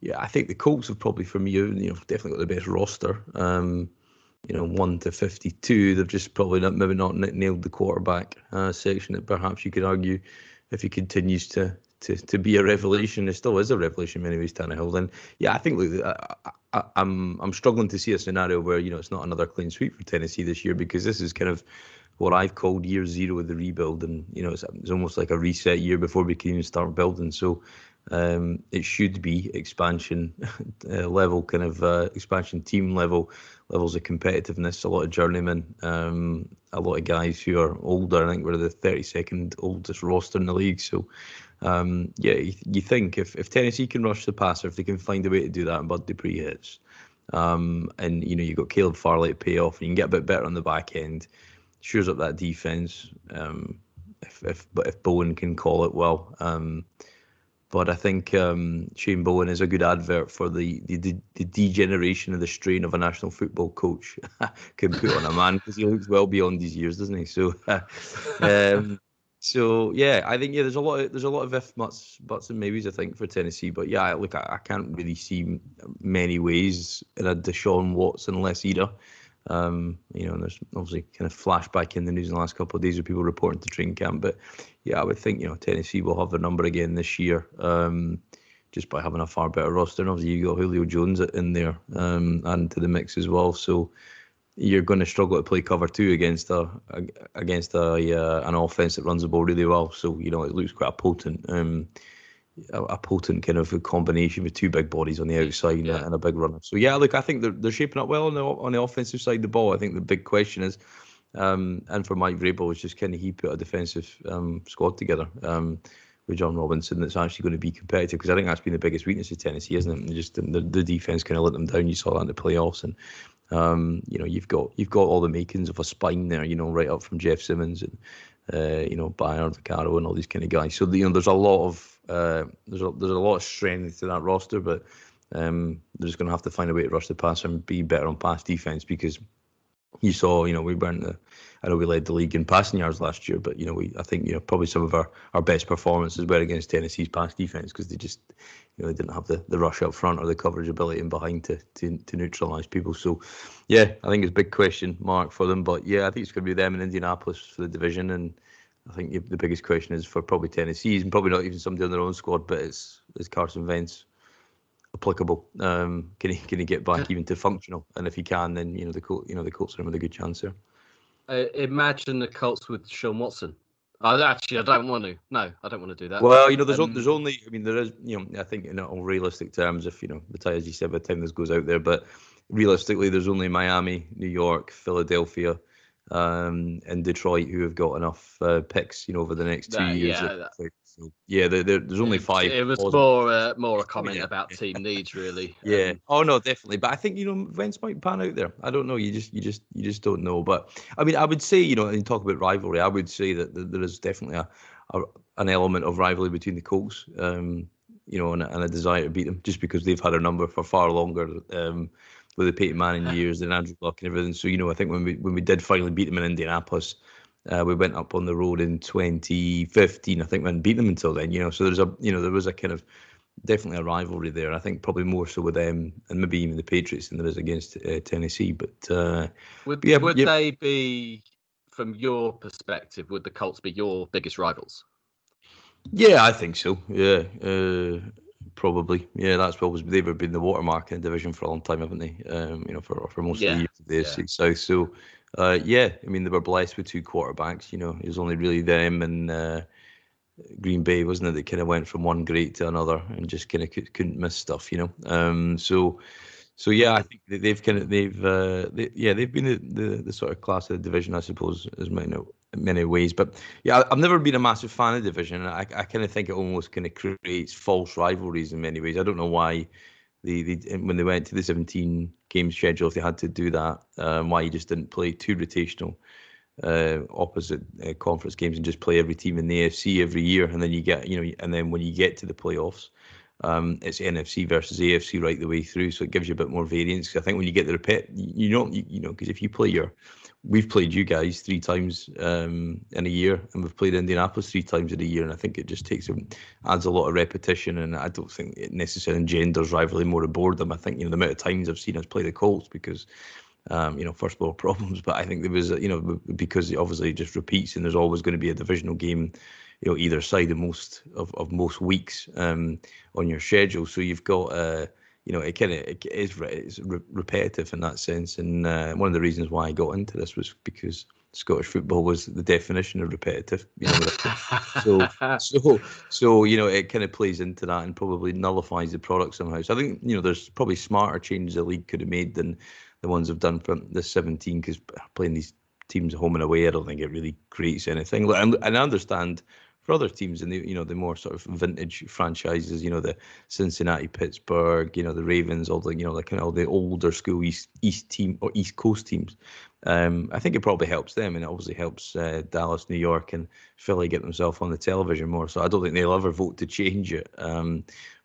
yeah, I think the Colts have probably, for me, you know, definitely got the best roster. You know, 1 to 52, they've just probably not nailed the quarterback section that perhaps you could argue, if he continues to be a revelation. It still is a revelation in many ways, Tannehill. And yeah, I think I'm struggling to see a scenario where, you know, it's not another clean sweep for Tennessee this year, because this is kind of what I've called year zero of the rebuild, and, you know, it's almost like a reset year before we can even start building. So it should be expansion level, kind of expansion team level, levels of competitiveness, a lot of journeymen, a lot of guys who are older. I think we're the 32nd oldest roster in the league. So yeah, you think if Tennessee can rush the passer, if they can find a way to do that and Bud Dupree hits, and, you know, you've got Caleb Farley to pay off, and you can get a bit better on the back end, shores up that defence, if Bowen can call it well. But I think Shane Bowen is a good advert for the degeneration of the strain of a national football coach can put on a man, because he looks well beyond his years, doesn't he? So, so yeah, I think, yeah, there's a lot of ifs, buts, and maybes, I think, for Tennessee. But yeah, look, I can't really see many ways in a Deshaun Watson-less era. You know, and there's obviously kind of flashback in the news in the last couple of days of people reporting to training camp. But yeah, I would think, you know, Tennessee will have their number again this year, just by having a far better roster. And obviously, you got Julio Jones in there, and to the mix as well. So you're going to struggle to play cover two against an offense that runs the ball really well. So, you know, it looks quite potent. A potent kind of a combination with two big bodies on the outside, yeah, and a big runner. So yeah, look, I think they're shaping up well on the offensive side of the ball. I think the big question is, and for Mike Vrabel, is just, can he put a defensive squad together with John Robinson that's actually going to be competitive? Because I think that's been the biggest weakness of Tennessee, isn't it? Just the defense kind of let them down. You saw that in the playoffs, and you know, you've got all the makings of a spine there. You know, right up from Jeff Simmons and you know, Byard, Vaccaro, and all these kind of guys. So, you know, there's a lot of strength to that roster, but they're just going to have to find a way to rush the passer and be better on pass defense, because you saw, you know, I know we led the league in passing yards last year, but, you know, I think, you know, probably some of our best performances were against Tennessee's pass defense, because they just, you know, they didn't have the rush up front or the coverage ability in behind to neutralize people. So yeah, I think it's a big question mark for them, but yeah, I think it's going to be them in Indianapolis for the division. And I think the biggest question is for probably Tennessee's, and probably not even somebody on their own squad, but is Carson Wentz applicable? Can he get back even to functional? And if he can, then, you know, the Colts are in with a good chance here. Imagine the Colts with Deshaun Watson. I don't want to do that. Well, you know, there is, you know, I think in all realistic terms, if, you know, as you said, by the time this goes out there, but realistically, there's only Miami, New York, Philadelphia, and Detroit who have got enough picks, you know, over the next 2 years. There's only five. It was more a comment about team needs, really. Yeah. Oh no, definitely. But I think, you know, Wentz might pan out there. I don't know. You just don't know. But I mean, I would say, you know, and talk about rivalry, I would say that there is definitely an element of rivalry between the Colts, you know, and a desire to beat them, just because they've had a number for far longer. With the Peyton Manning years and Andrew Luck and everything. So, you know, I think when we did finally beat them in Indianapolis, we went up on the road in 2015. I think we hadn't beat them until then, you know. So there was a kind of definitely a rivalry there. I think probably more so with them and maybe even the Patriots than there is against Tennessee. But would they be, from your perspective, would the Colts be your biggest rivals? Yeah, I think so. Yeah. Probably, yeah. That's always, they've been the watermark in the division for a long time, haven't they? You know, for most of the years of the AFC South. So, yeah, I mean, they were blessed with two quarterbacks. You know, it was only really them and Green Bay, wasn't it? That kind of went from one great to another and just kind of couldn't miss stuff, you know. So yeah, I think that they've been the sort of class of the division, I suppose, as many ways. But yeah, I've never been a massive fan of the division. I kind of think it almost kind of creates false rivalries in many ways. I don't know why when they went to the 17-game schedule, if they had to do that, why you just didn't play two rotational opposite conference games and just play every team in the AFC every year, and then you get, you know, and then when you get to the playoffs, it's NFC versus AFC right the way through, so it gives you a bit more variance. Cause I think when you get the repeat, because if you play we've played you guys three times in a year, and we've played Indianapolis three times in a year, and I think it just adds a lot of repetition, and I don't think it necessarily engenders rivalry more aboard them. I think the amount of times I've seen us play the Colts because. First of all, problems, but I think there was, because it obviously just repeats, and there's always going to be a divisional game, either side of most weeks on your schedule. So you've got, it's repetitive in that sense. And one of the reasons why I got into this was because Scottish football was the definition of repetitive. So it kind of plays into that and probably nullifies the product somehow. So I think there's probably smarter changes the league could have made than the ones I've done from this 17, because playing these teams home and away, I don't think it really creates anything. And I understand for other teams in the more sort of vintage franchises, the Cincinnati, Pittsburgh, the Ravens, all the older school East team or East Coast teams. I think it probably helps them, and it obviously helps Dallas, New York, and Philly get themselves on the television more. So I don't think they'll ever vote to change it.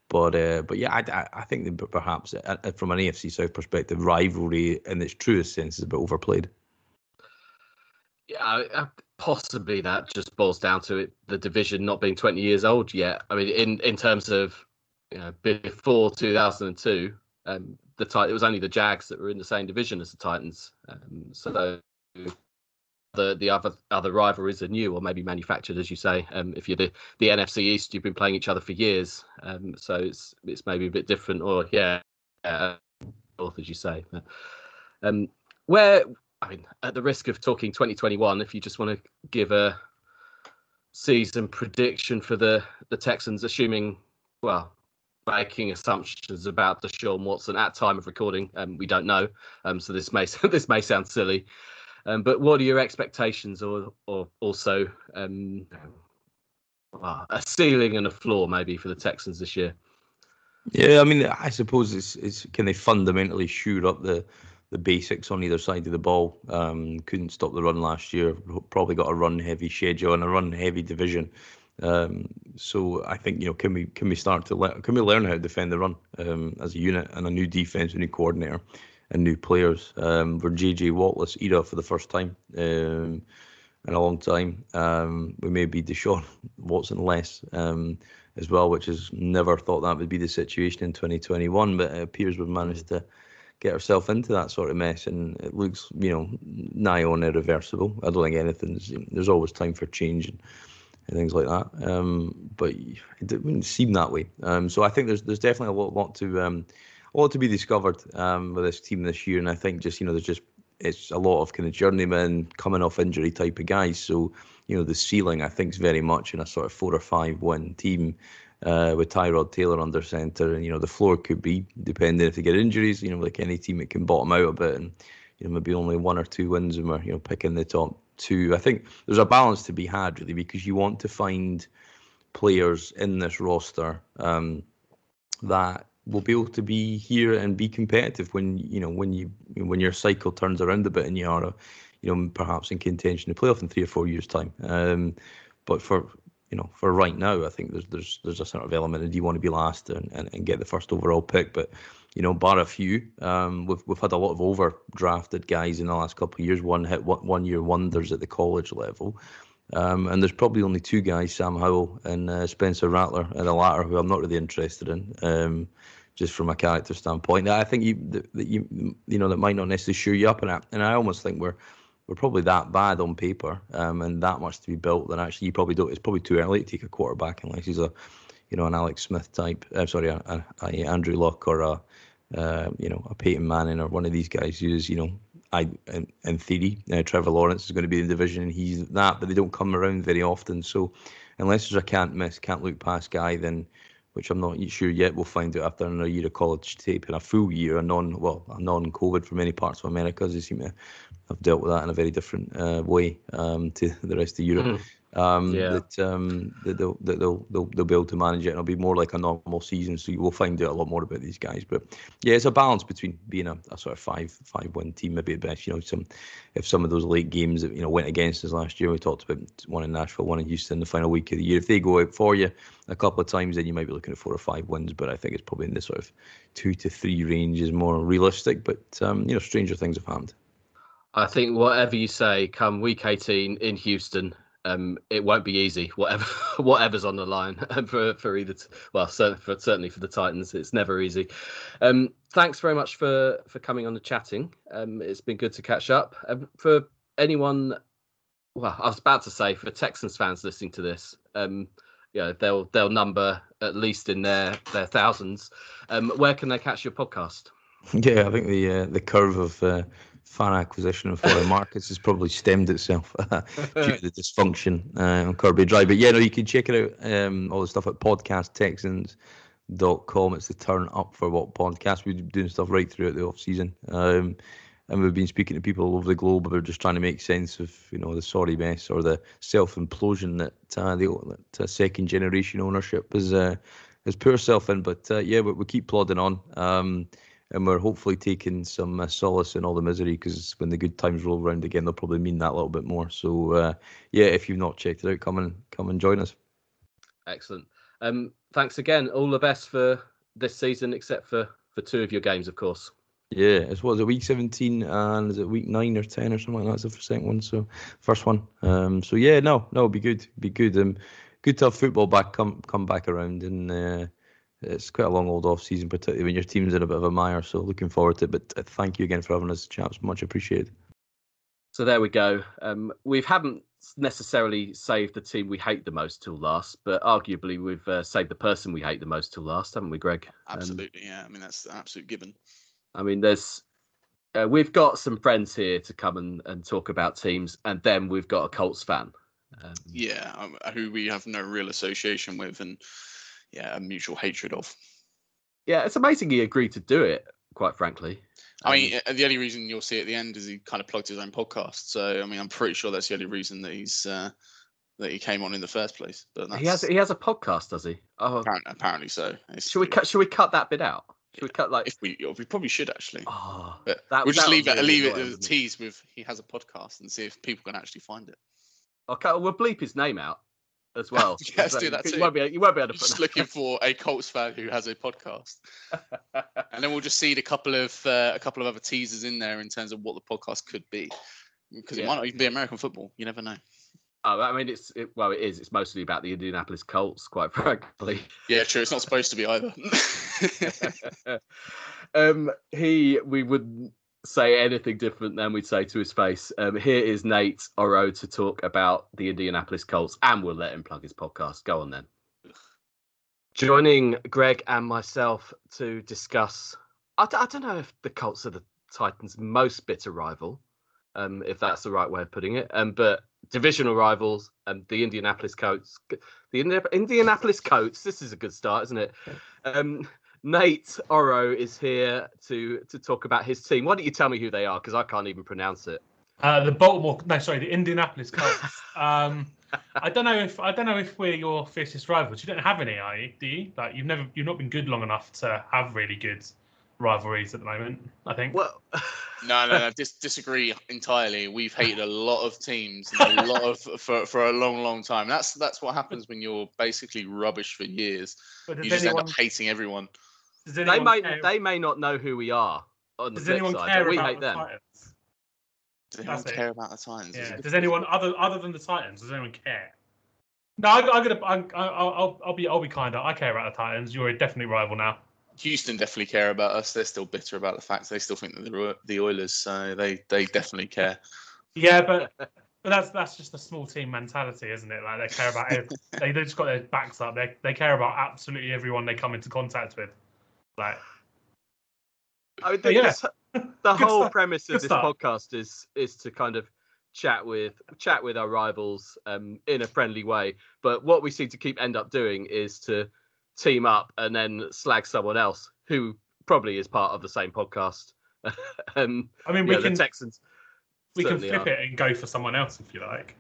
But yeah, I think that perhaps from an AFC South perspective, rivalry in its truest sense is a bit overplayed. Yeah, possibly that just boils down to it, the division not being 20 years old yet. I mean, in terms of before 2002, it was only the Jags that were in the same division as the Titans. So the other rivalries are new or maybe manufactured, as you say. If you're the NFC East, you've been playing each other for years, so it's maybe a bit different, or north, as you say. But, at the risk of talking 2021, if you just want to give a season prediction for the Texans, making assumptions about Deshaun Watson at time of recording, we don't know. So this may sound silly. But what are your expectations, or also a ceiling and a floor maybe for the Texans this year? Yeah, I mean, I suppose it's can they fundamentally shore up the basics on either side of the ball? Couldn't stop the run last year. Probably got a run-heavy schedule and a run-heavy division. So I think can we start to learn how to defend the run as a unit, and a new defense, a new coordinator, and new players. We're JJ Wattless era for the first time in a long time. We may be Deshaun Watson less as well, which is never thought that would be the situation in 2021, but it appears we've managed to get ourselves into that sort of mess, and it looks nigh on irreversible. I don't think there's always time for change and things like that, but it wouldn't seem that way. So I think there's definitely a lot to be discovered with this team this year, and I think it's a lot of kind of journeymen coming off injury type of guys. So the ceiling, I think, is very much in a sort of 4 or 5 win team with Tyrod Taylor under centre, and the floor could be, depending if they get injuries, like any team, it can bottom out a bit, and maybe only 1 or 2 wins, and we're picking the top 2. I think there's a balance to be had really, because you want to find players in this roster that will be able to be here and be competitive when your cycle turns around a bit and you are, perhaps in contention to playoff in 3 or 4 years' time. But for right now, I think there's a sort of element of, do you want to be last and get the first overall pick? But bar a few, we've had a lot of overdrafted guys in the last couple of years, one-year wonders at the college level. And there's probably only 2 guys, Sam Howell and Spencer Rattler, and the latter who I'm not really interested in, just from a character standpoint. I think that might not necessarily shore you up, and I almost think we're probably that bad on paper, and that much to be built. Then actually, it's probably too early to take a quarterback unless he's an Alex Smith type. Andrew Luck or a Peyton Manning or one of these guys who's in theory, Trevor Lawrence is going to be in the division, and he's that, but they don't come around very often. So unless there's a can't-miss, can't-look-past guy, then, which I'm not sure yet, we'll find out after another year of college tape and a full year, a non-COVID for many parts of America, as they seem to have dealt with that in a very different way to the rest of Europe. They'll be able to manage it, and it'll be more like a normal season, so you will find out a lot more about these guys. But yeah, it's a balance between being a sort of five win team maybe at best. You know, if some of those late games that, you know, went against us last year, we talked about one in Nashville, one in Houston, the final week of the year, if they go out for you a couple of times, then you might be looking at 4 or 5 wins, but I think it's probably in the sort of 2 to 3 range is more realistic. But you know, stranger things have happened. I think whatever you say, come week 18 in Houston, it won't be easy. Whatever's on the line for either. Certainly for the Titans, it's never easy. Thanks very much for coming on and chatting. It's been good to catch up. For anyone, I was about to say, for Texans fans listening to this, they'll number at least in their thousands. Where can they catch your podcast? Yeah, I think the curve of fan acquisition and foreign markets has probably stemmed itself due to the dysfunction on Kirby Drive. But yeah, no, you can check it out, all the stuff at podcasttexans.com. It's the Turn Up for What podcast. We've been doing stuff right throughout the off season, and we've been speaking to people all over the globe about just trying to make sense of, you know, the sorry mess or the self implosion that that second generation ownership has put herself in. But yeah, we keep plodding on. And we're hopefully taking some solace in all the misery, because when the good times roll around again, they'll probably mean that a little bit more. So, yeah, if you've not checked it out, come and join us. Excellent. Thanks again. All the best for this season, except for 2 of your games, of course. Yeah, it's week 17 and is it week 9 or 10 or something like that? That's the second one. So first one. So yeah, no, it'll be good. Good to have football back. Come back around, and it's quite a long old off season, particularly when your team's in a bit of a mire. So looking forward to it. But thank you again for having us, chaps. Much appreciated. So there we go. We haven't necessarily saved the team we hate the most till last, but arguably we've saved the person we hate the most till last, haven't we, Greg? Absolutely, yeah. I mean, that's an absolute given. I mean, there's we've got some friends here to come and talk about teams, and then we've got a Colts fan. Yeah, who we have no real association with, and yeah, a mutual hatred of. Yeah, it's amazing he agreed to do it, quite frankly. I mean, the only reason you'll see at the end is he kind of plugged his own podcast. So, I mean, I'm pretty sure that's the only reason that he's that he came on in the first place. But that's... He has a podcast, does he? Oh, apparently so. Should we cut that bit out? We cut, like, if we probably should actually. Oh, but we'll just leave it as a tease with he has a podcast and see if people can actually find it. Okay, we'll bleep his name out as well. Yes, do that too. You won't be able to. Just looking for a Colts fan who has a podcast, and then we'll just seed a couple of other teasers in there in terms of what the podcast could be, because it might not even be American football. You never know. Oh, I mean, it is. It's mostly about the Indianapolis Colts, quite frankly. Yeah, true. It's not supposed to be either. We wouldn't say anything different than we'd say to his face. Here is Nate Oro to talk about the Indianapolis Colts, and we'll let him plug his podcast. Go on then. Joining Greg and myself to discuss, I don't know if the Colts are the Titans' most bitter rival, if that's the right way of putting it, but divisional rivals, the Indianapolis Colts. The Indianapolis Colts. This is a good start, isn't it? Nate Oro is here to talk about his team. Why don't you tell me who they are? Because I can't even pronounce it. The Indianapolis Colts. I don't know if we're your fiercest rivals. You don't have any, are you? Do you? Like, you've not been good long enough to have really good rivalries at the moment, I think. Well, no, disagree entirely. We've hated a lot of teams and for a long time. That's what happens when you're basically rubbish for years. You just end up hating everyone. They may not know who we are on the flip side. We hate them. Does anyone care about the Titans? Yeah. Does anyone other than the Titans? Does anyone care? No, I'll be kinder. I care about the Titans. You're a definite rival now. Houston definitely care about us. They're still bitter about the fact they still think that they're the Oilers, so they definitely care. Yeah, but that's just a small team mentality, isn't it? Like, they care about they just got their backs up. They care about absolutely everyone they come into contact with. Like, I mean, The whole premise of this podcast is to kind of chat with our rivals in a friendly way. But what we seem to end up doing is to team up and then slag someone else who probably is part of the same podcast. I mean, the Texans. We can flip it and go for someone else if you like.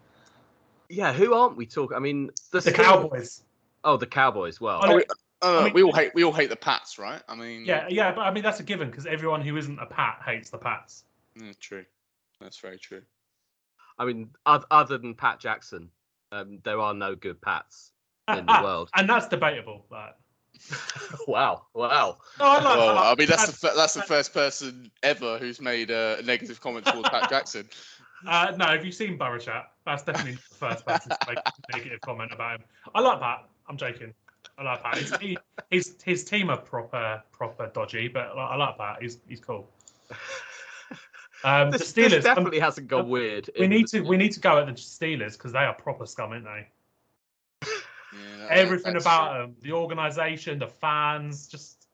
Yeah, who aren't we talking? I mean, the Cowboys. Oh, the Cowboys. Well, we all hate the Pats, right? I mean, yeah, but I mean that's a given because everyone who isn't a Pat hates the Pats. True, that's very true. I mean, other than Pat Jackson, there are no good Pats in the world, and that's debatable. But wow. No, that's the first person ever who's made a negative comment towards Pat Jackson. No, have you seen Borough Chat? That's definitely not the first person to make a negative comment about him. I like Pat. I'm joking. I like Pat. His team are proper dodgy, but I like Pat. He's cool. The Steelers definitely hasn't gone weird. We need to go at the Steelers because they are proper scum, aren't they? Yeah, everything about them, the organisation, the fans, just.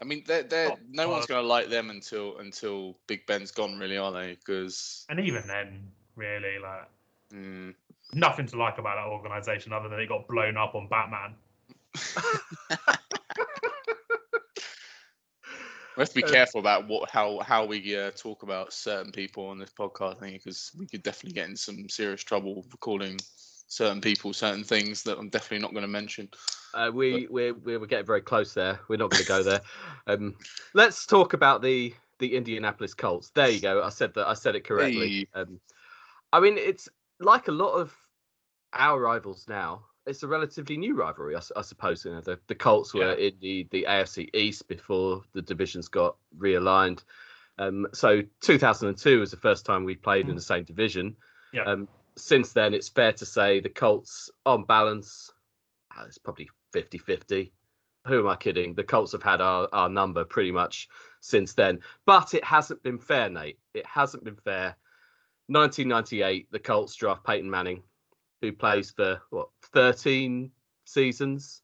I mean, no one's going to like them until Big Ben's gone, really, are they? Because and even then, really, like nothing to like about that organisation other than it got blown up on Batman. We have to be careful about how we talk about certain people on this podcast, I think, because we could definitely get in some serious trouble for calling certain people certain things that I'm definitely not going to mention. We're getting very close there. We're not going to go there. Let's talk about the Indianapolis Colts. There you go. I said it correctly. Hey. I mean, it's like a lot of our rivals now. It's a relatively new rivalry, I suppose. You know, the Colts were in the AFC East before the divisions got realigned. So 2002 was the first time we played in the same division. Yeah. Since then, it's fair to say the Colts, on balance, it's probably 50-50. Who am I kidding? The Colts have had our number pretty much since then. But it hasn't been fair, Nate. It hasn't been fair. 1998, the Colts draft Peyton Manning, who plays for, 13 seasons,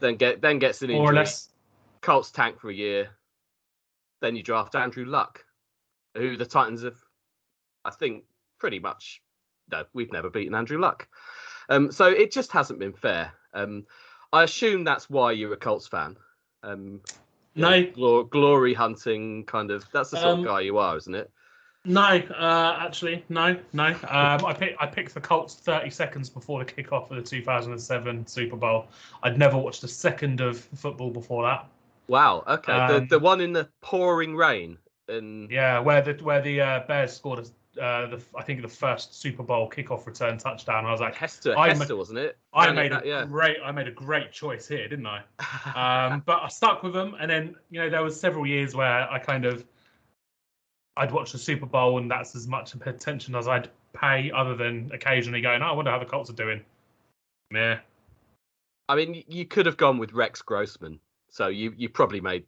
then gets an injury. More or less. Colts tank for a year. Then you draft Andrew Luck, who the Titans have, I think, pretty much... No, we've never beaten Andrew Luck. So it just hasn't been fair. I assume that's why you're a Colts fan. Glory hunting kind of... That's the sort of guy you are, isn't it? No, actually, no. I picked the Colts 30 seconds before the kickoff of the 2007 Super Bowl. I'd never watched a second of football before that. Wow. Okay. The one in the pouring rain and where the Bears scored the first Super Bowl kickoff return touchdown. I was like, Hester, wasn't it? I made a great choice here, didn't I? But I stuck with them, and then there was several years where I kind of. I'd watch the Super Bowl, and that's as much attention as I'd pay, other than occasionally going, I wonder how the Colts are doing. Meh. I mean, you could have gone with Rex Grossman. So you probably made...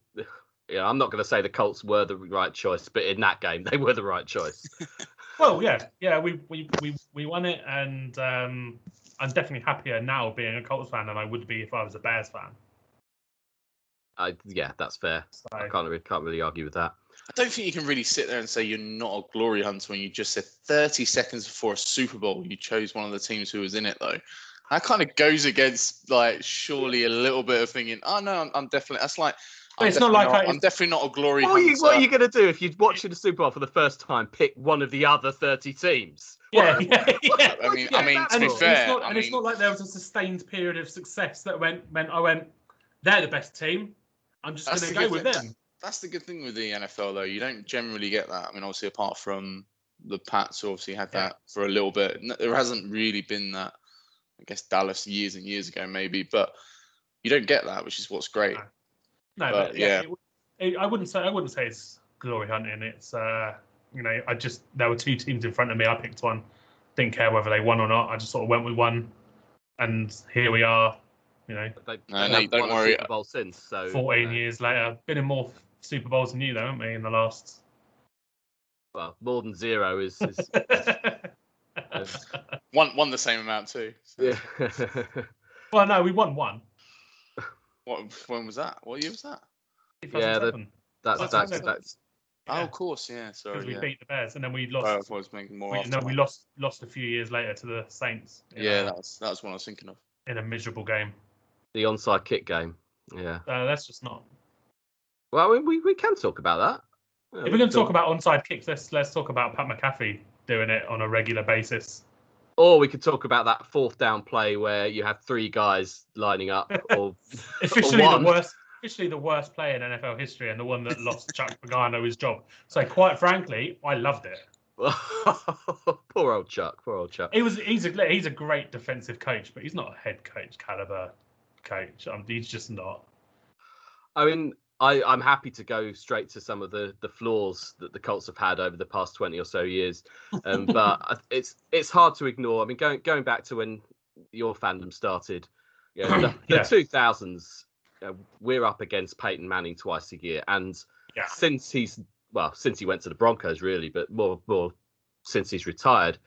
I'm not going to say the Colts were the right choice, but in that game, they were the right choice. Well, yeah, we won it, and I'm definitely happier now being a Colts fan than I would be if I was a Bears fan. Yeah, that's fair. So, I can't really argue with that. I don't think you can really sit there and say you're not a glory hunter when you just said 30 seconds before a Super Bowl you chose one of the teams who was in it, though. That kind of goes against, surely a little bit of thinking, oh, no, I'm definitely... That's like... I'm definitely not a glory hunter. What are you going to do if you're watching the Super Bowl for the first time, pick one of the other 30 teams? Yeah. I mean, to be fair... It's not like there was a sustained period of success that meant I went, they're the best team. I'm just going to go with them. That's the good thing with the NFL, though. You don't generally get that. I mean, obviously, apart from the Pats, who obviously had that for a little bit. There hasn't really been that, I guess, Dallas years and years ago, maybe. But you don't get that, which is what's great. No, but yeah. I wouldn't say it's glory hunting. It's, there were two teams in front of me. I picked one. Didn't care whether they won or not. I just sort of went with one. And here we are. Don't worry. Super Bowl since, 14 years later. Been in more Super Bowls than you, though, haven't we, in the last... Well, more than zero is won the same amount, too. So. Yeah. Well, no, we won one. What? When was that? What year was that? Yeah, that's Yeah. Oh, of course, yeah. Because we beat the Bears, and then we lost. I was making more. We lost a few years later to the Saints. Yeah, that's what I was thinking of. In a miserable game. The onside kick game. Yeah. That's just not. Well, we can talk about that. If we're going to talk about onside kicks, let's talk about Pat McAfee doing it on a regular basis. Or we could talk about that fourth down play where you have three guys lining up. Or officially or the worst play in NFL history, and the one that lost Chuck Pagano his job. So quite frankly, I loved it. Poor old Chuck. He's a great defensive coach, but he's not a head coach caliber coach. He's just not. I mean, I'm happy to go straight to some of the flaws that the Colts have had over the past 20 or so years. But it's hard to ignore. I mean, going back to when your fandom started, the 2000s, we're up against Peyton Manning twice a year. And since he went to the Broncos, really, but more since he's retired,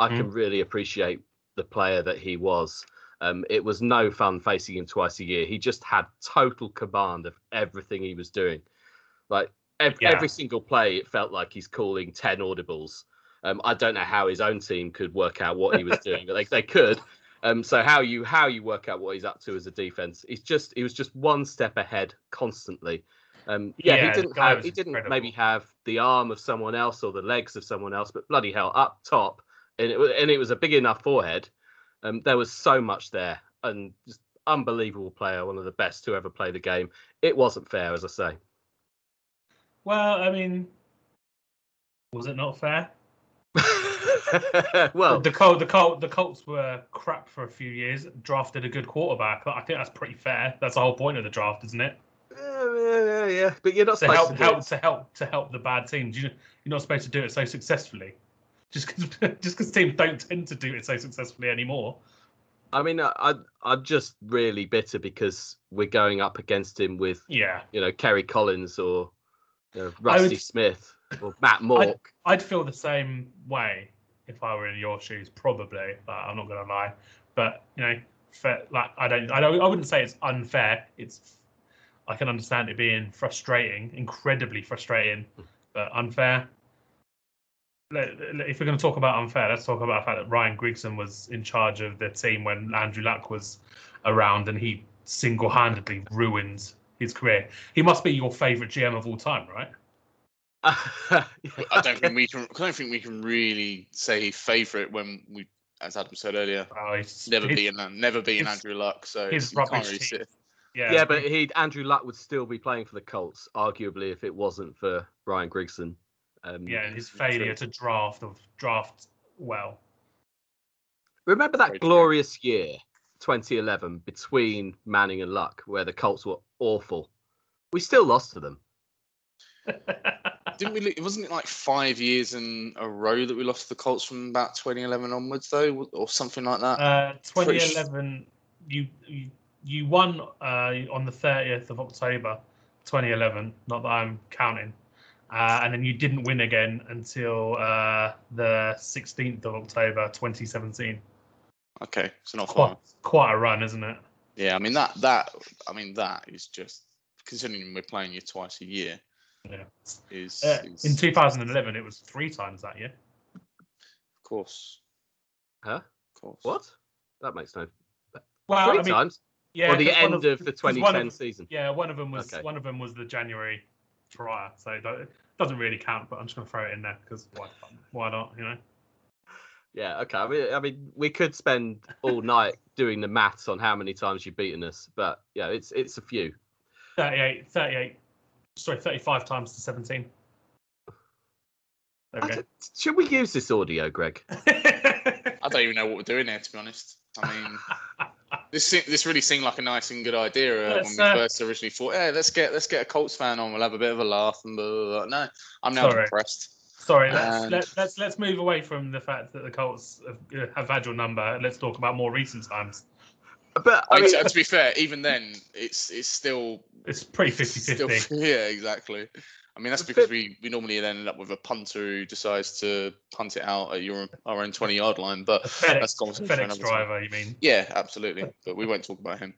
I can really appreciate the player that he was. It was no fun facing him twice a year. He just had total command of everything he was doing. Like every single play, it felt like he's calling 10 audibles. I don't know how his own team could work out what he was doing, but they could. So how you work out what he's up to as a defense? He was just one step ahead constantly. He didn't maybe have the arm of someone else or the legs of someone else, but bloody hell, up top, and it was a big enough forehead. There was so much there, and just unbelievable player, one of the best to ever play the game. It wasn't fair, as I say. Well, I mean, was it not fair? Well, the Colts were crap for a few years, drafted a good quarterback. I think that's pretty fair. That's the whole point of the draft, isn't it? Yeah. But you're not supposed to help the bad teams. You're not supposed to do it so successfully. Just because teams don't tend to do it so successfully anymore. I mean, I'm just really bitter because we're going up against him with, Kerry Collins or Rusty Smith or Matt Mork. I'd feel the same way if I were in your shoes, probably. I'm not going to lie, but fair, like I wouldn't say it's unfair. I can understand it being frustrating, incredibly frustrating, but unfair. If we're going to talk about unfair, let's talk about the fact that Ryan Grigson was in charge of the team when Andrew Luck was around, and he single-handedly ruined his career. He must be your favourite GM of all time, right? I don't think we can really say favourite when we, as Adam said earlier, never being Andrew Luck. So his rubbish really team. Yeah, but Andrew Luck would still be playing for the Colts, arguably, if it wasn't for Ryan Grigson. And his failure to draft well. Remember that glorious year, 2011, between Manning and Luck, where the Colts were awful. We still lost to them. Wasn't it like 5 years in a row that we lost to the Colts from about 2011 onwards, though, or something like that? 2011, you won on the 30th of October, 2011. Not that I'm counting. And then you didn't win again until the 16th of October, 2017. Okay, so not far. Quite a run, isn't it? Yeah, I mean that is just, considering we're playing you twice a year. Yeah. Is in 2011 it was three times that year. Of course. Huh? Of course. What? That makes no. Well, three times. Yeah. Or the end of the 2010 season. Yeah, one of them was the January prior, so it doesn't really count, but I'm just going to throw it in there because why not, Yeah, okay. I mean, we could spend all night doing the maths on how many times you've beaten us, but yeah, it's a few. 35 times to 17. There we go. Should we use this audio, Greg? I don't even know what we're doing here, to be honest. I mean, this really seemed like a nice and good idea when we first originally thought, hey, let's get a Colts fan on, we'll have a bit of a laugh and blah, blah, blah. No, I'm now depressed. Sorry, let's move away from the fact that the Colts have had your number. Let's talk about more recent times. But I mean, to be fair, even then, it's still... It's pretty 50-50. Still, yeah, exactly. I mean, that's because we normally then end up with a punter who decides to punt it out at our own 20-yard line. But that's conversation for another driver, time. You mean? Yeah, absolutely. But we won't talk about him.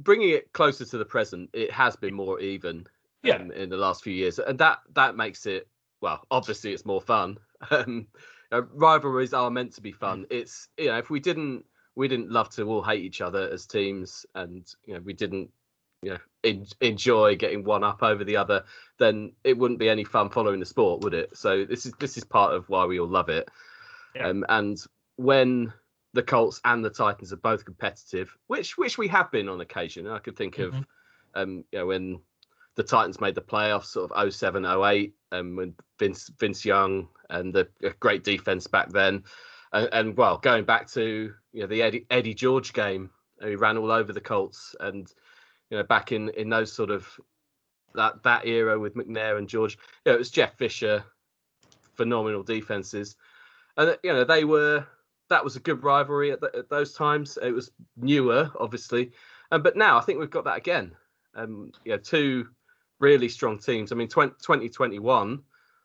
Bringing it closer to the present, it has been more even. yeah, in the last few years, and that makes it, well, obviously it's more fun. Rivalries are meant to be fun. It's, you know, if we didn't love to all hate each other as teams, and, you know, we didn't, you know, enjoy getting one up over the other, then it wouldn't be any fun following the sport, would it? So this is part of why we all love it. Yeah. And when the Colts and the Titans are both competitive, which we have been on occasion. I could think of, you know, when the Titans made the playoffs, sort of 07, 08, when Vince Young and the great defense back then, and well, going back to, you know, the Eddie George game, he ran all over the Colts, and, you know, back in those sort of that era with McNair and George, you know, it was Jeff Fisher, phenomenal defenses, and, you know, that was a good rivalry at those times. It was newer, obviously, but now I think we've got that again. You know, two really strong teams. I mean, 2021,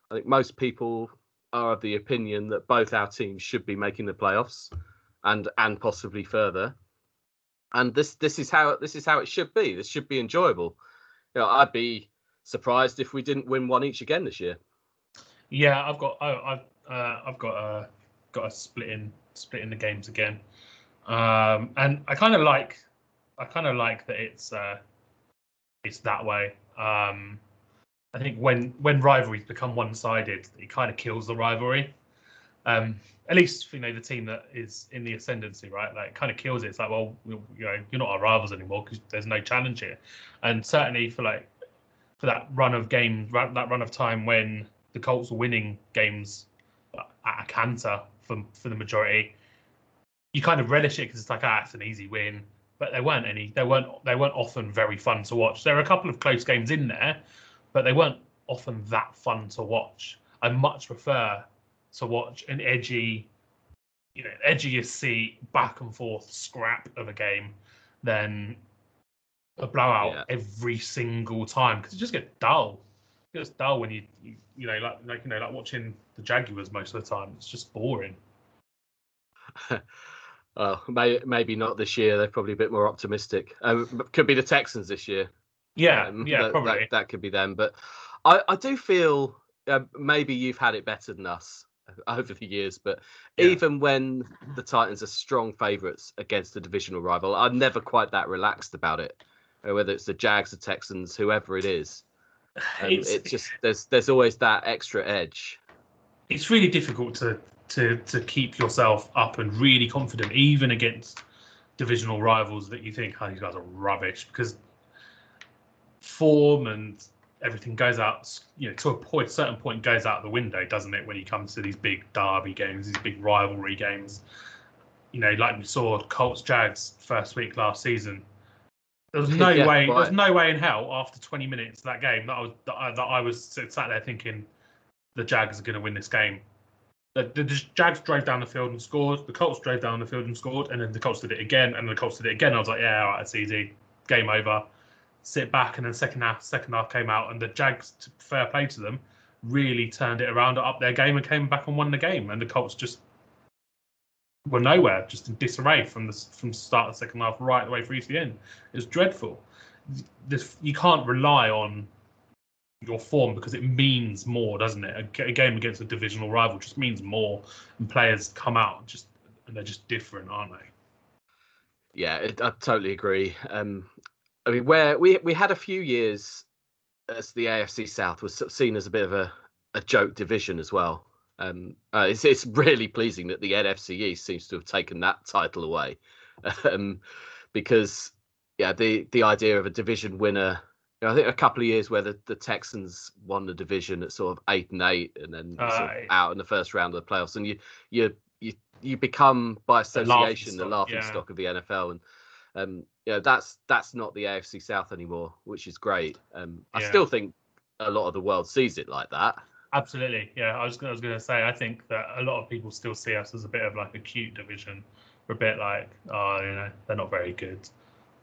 I think most people are of the opinion that both our teams should be making the playoffs, and possibly further. And this is how it should be. This should be enjoyable. You know, I'd be surprised if we didn't win one each again this year. Yeah, I've got a split in the games again, and I kind of like that it's that way. I think when rivalries become one-sided, it kind of kills the rivalry. At least, you know, the team that is in the ascendancy, right? Like, kind of kills it. It's like, well, you know, you're not our rivals anymore because there's no challenge here. And certainly for that run of games, that run of time when the Colts were winning games at a canter for the majority, you kind of relish it because it's like, it's an easy win. But they weren't often very fun to watch. There were a couple of close games in there, but they weren't often that fun to watch. I much prefer to watch an edgy, back and forth scrap of a game than a blowout every single time, because it just gets dull. It gets dull when you know, like watching the Jaguars most of the time. It's just boring. Well, maybe not this year. They're probably a bit more optimistic. Could be the Texans this year. Yeah, probably. That could be them. But I do feel maybe you've had it better than us over the years. But even when the Titans are strong favourites against the divisional rival, I'm never quite that relaxed about it. Whether it's the Jags, the Texans, whoever it is, it's just there's always that extra edge. It's really difficult to keep yourself up and really confident, even against divisional rivals that you think, these guys are rubbish, because form and everything goes out, you know, to a certain point goes out the window, doesn't it, when it comes to these big derby games, these big rivalry games. You know, like we saw Colts Jags first week last season. There was no way, right. There was no way in hell after 20 minutes of that game that I was sat there thinking the Jags are going to win this game. The Jags drove down the field and scored. The Colts drove down the field and scored, and then the Colts did it again, and the Colts did it again. I was like, all right, it's easy. Game over. Sit back, and then second half came out, and the Jags, fair play to them, really turned it around, up their game, and came back and won the game. And the Colts just were nowhere, just in disarray from the start of the second half right the way through to the end. It was dreadful. You can't rely on your form, because it means more, doesn't it? A game against a divisional rival just means more, and players come out and they're just different, aren't they? Yeah, I totally agree. I mean, where we had a few years as the AFC South was seen as a bit of a joke division as well. It's really pleasing that the NFC East seems to have taken that title away, because the idea of a division winner. I think a couple of years where the Texans won the division at sort of 8-8, and then sort of out in the first round of the playoffs, and you become by association the laughing stock of the NFL, and that's not the AFC South anymore, which is great. I still think a lot of the world sees it like that. Absolutely, yeah. I was going to say, I think that a lot of people still see us as a bit of like a cute division, we're a bit like, you know, they're not very good,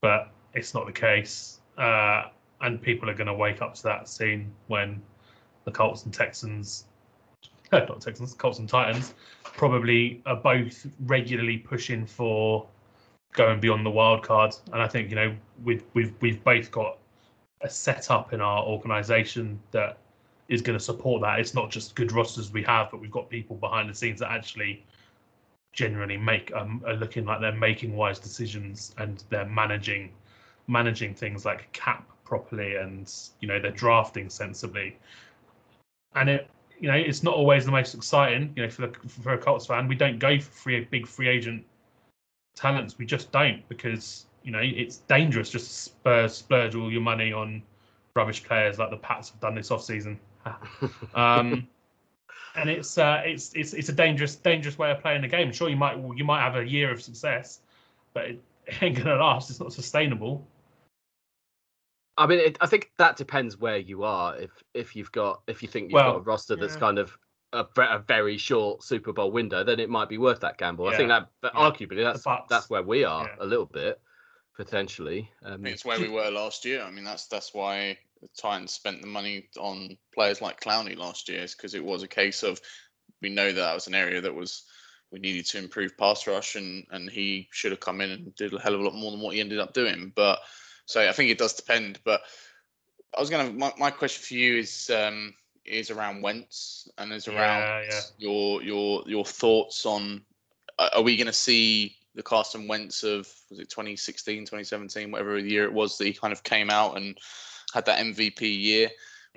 but it's not the case. And people are going to wake up to that soon when the Colts and Titans probably are both regularly pushing for going beyond the wild card. And I think, you know, we've both got a setup in our organisation that is going to support that. It's not just good rosters we have, but we've got people behind the scenes that actually generally make are looking like they're making wise decisions, and they're managing things like cap properly, and you know, they're drafting sensibly. And it, you know, it's not always the most exciting. You know, for a Colts fan, we don't go for big free agent talents. We just don't, because you know it's dangerous just to splurge all your money on rubbish players like the Pats have done this offseason. And it's a dangerous way of playing the game. Sure, you might have a year of success, but it ain't gonna last. It's not sustainable. I mean, I think that depends where you are. If you think you've got a roster that's kind of a very short Super Bowl window, then it might be worth that gamble. Yeah. I think that, arguably, that's where we are a little bit potentially. I mean, it's where we were last year. I mean, that's why the Titans spent the money on players like Clowney last year, is because it was a case of, we know that was an area that was, we needed to improve pass rush, and he should have come in and did a hell of a lot more than what he ended up doing, but. So I think it does depend, but I was going to. My question for you is around Wentz, and is around your thoughts on, are we going to see the Carson Wentz of, was it 2016, 2017, whatever year it was that he kind of came out and had that MVP year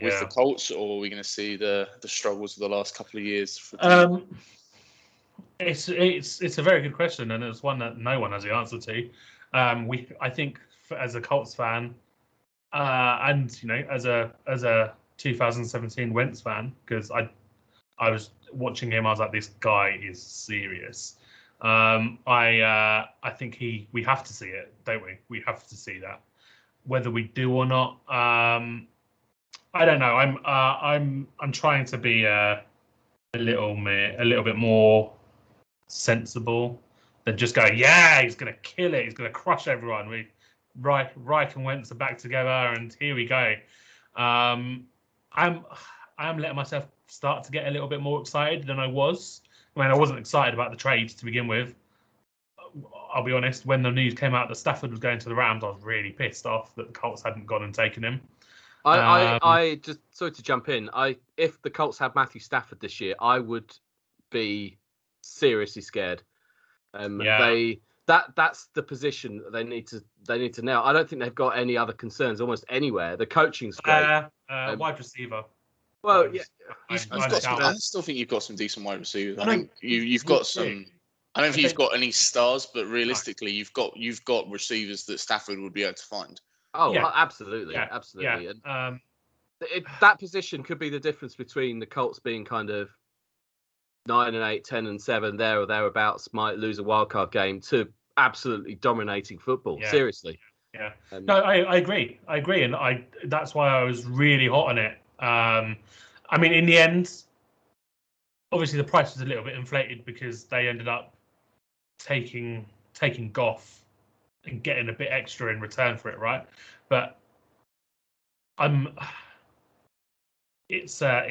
with the Colts, or are we going to see the struggles of the last couple of years? It's a very good question, and it's one that no one has the answer to. I think, as a Colts fan, and you know, as a 2017 Wentz fan, because I was watching him, I was like, this guy is serious. I think we have to see it, don't we? We have to see that, whether we do or not. I don't know. I'm trying to be a little bit more sensible than just going, yeah, he's gonna kill it, he's gonna crush everyone. Reich and Wentz are back together, and here we go. I'm letting myself start to get a little bit more excited than I was. I mean, I wasn't excited about the trades to begin with. I'll be honest, when the news came out that Stafford was going to the Rams, I was really pissed off that the Colts hadn't gone and taken him. I just, sorry to jump in. If the Colts had Matthew Stafford this year, I would be seriously scared. That's the position that they need to nail. I don't think they've got any other concerns almost anywhere. The coaching's great. Wide receiver. Well, yeah. I still think you've got some decent wide receivers. I think you've got some. I don't think you've got any stars, but realistically, you've got receivers that Stafford would be able to find. Oh, yeah. Absolutely, yeah. Absolutely. Yeah. And that position could be the difference between the Colts being kind of 9-8, 10-7, there or thereabouts, might lose a wildcard game to absolutely dominating football. Yeah. Seriously. Yeah. No, I agree. And that's why I was really hot on it. I mean, in the end, obviously the price was a little bit inflated because they ended up taking Goff and getting a bit extra in return for it, right? But it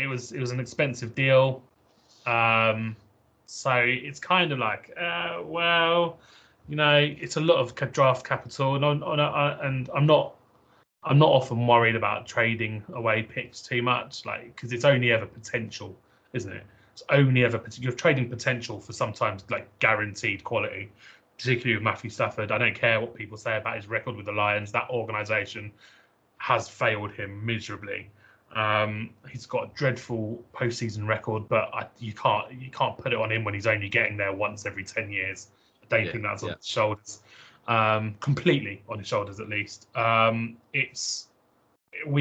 was an expensive deal. So it's kind of like, you know, it's a lot of draft capital, and I'm not often worried about trading away picks too much, like, because it's only ever potential, isn't it? It's only ever you're trading potential for sometimes like guaranteed quality, particularly with Matthew Stafford. I don't care what people say about his record with the Lions. That organisation has failed him miserably. He's got a dreadful postseason record, but you can't put it on him when he's only getting there once every 10 years. I don't think that's on his shoulders, completely on his shoulders at least. We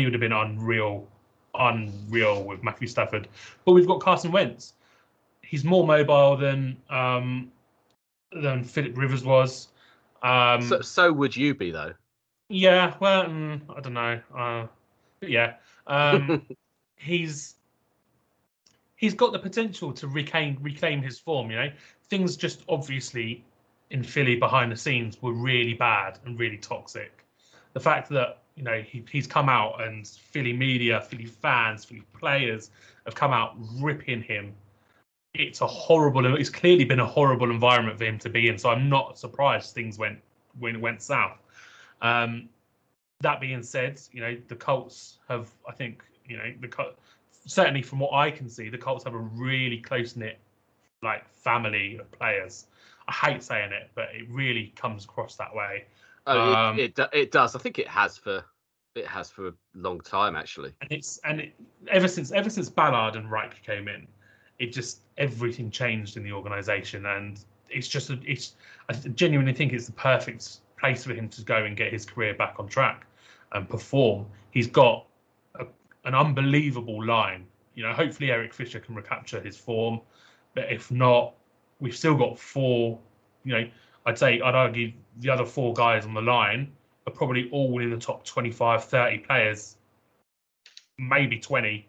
would have been unreal with Matthew Stafford, but we've got Carson Wentz. He's more mobile than Philip Rivers was. So would you be though? Yeah, well, I don't know. Yeah. He's got the potential to reclaim his form, you know. Things just obviously in Philly behind the scenes were really bad and really toxic. The fact that, you know, he's come out and Philly media, Philly fans, Philly players have come out ripping him. It's clearly been a horrible environment for him to be in, so I'm not surprised things went south. That being said, you know, the Colts have, I think, you know, certainly from what I can see, the Colts have a really close-knit, like, family of players. I hate saying it, but it really comes across that way. Oh, it does. I think it has for a long time, actually. And ever since Ballard and Reich came in, it just everything changed in the organisation, and I genuinely think it's the perfect place for him to go and get his career back on track and perform. He's got an unbelievable line. You know, hopefully Eric Fisher can recapture his form, but if not, we've still got four. You know, I'd argue the other four guys on the line are probably all in the top 25, 30 players, maybe 20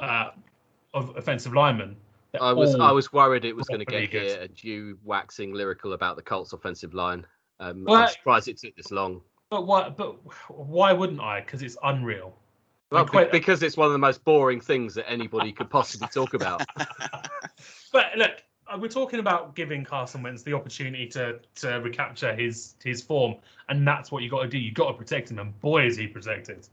of offensive linemen. They're I was worried it was going to get here and you waxing lyrical about the Colts offensive line. I'm surprised it took this long. But why wouldn't I? Because it's unreal. Well, because it's one of the most boring things that anybody could possibly talk about. But look, we're talking about giving Carson Wentz the opportunity to recapture his form, and that's what you got to do. You got to protect him, and boy is he protected.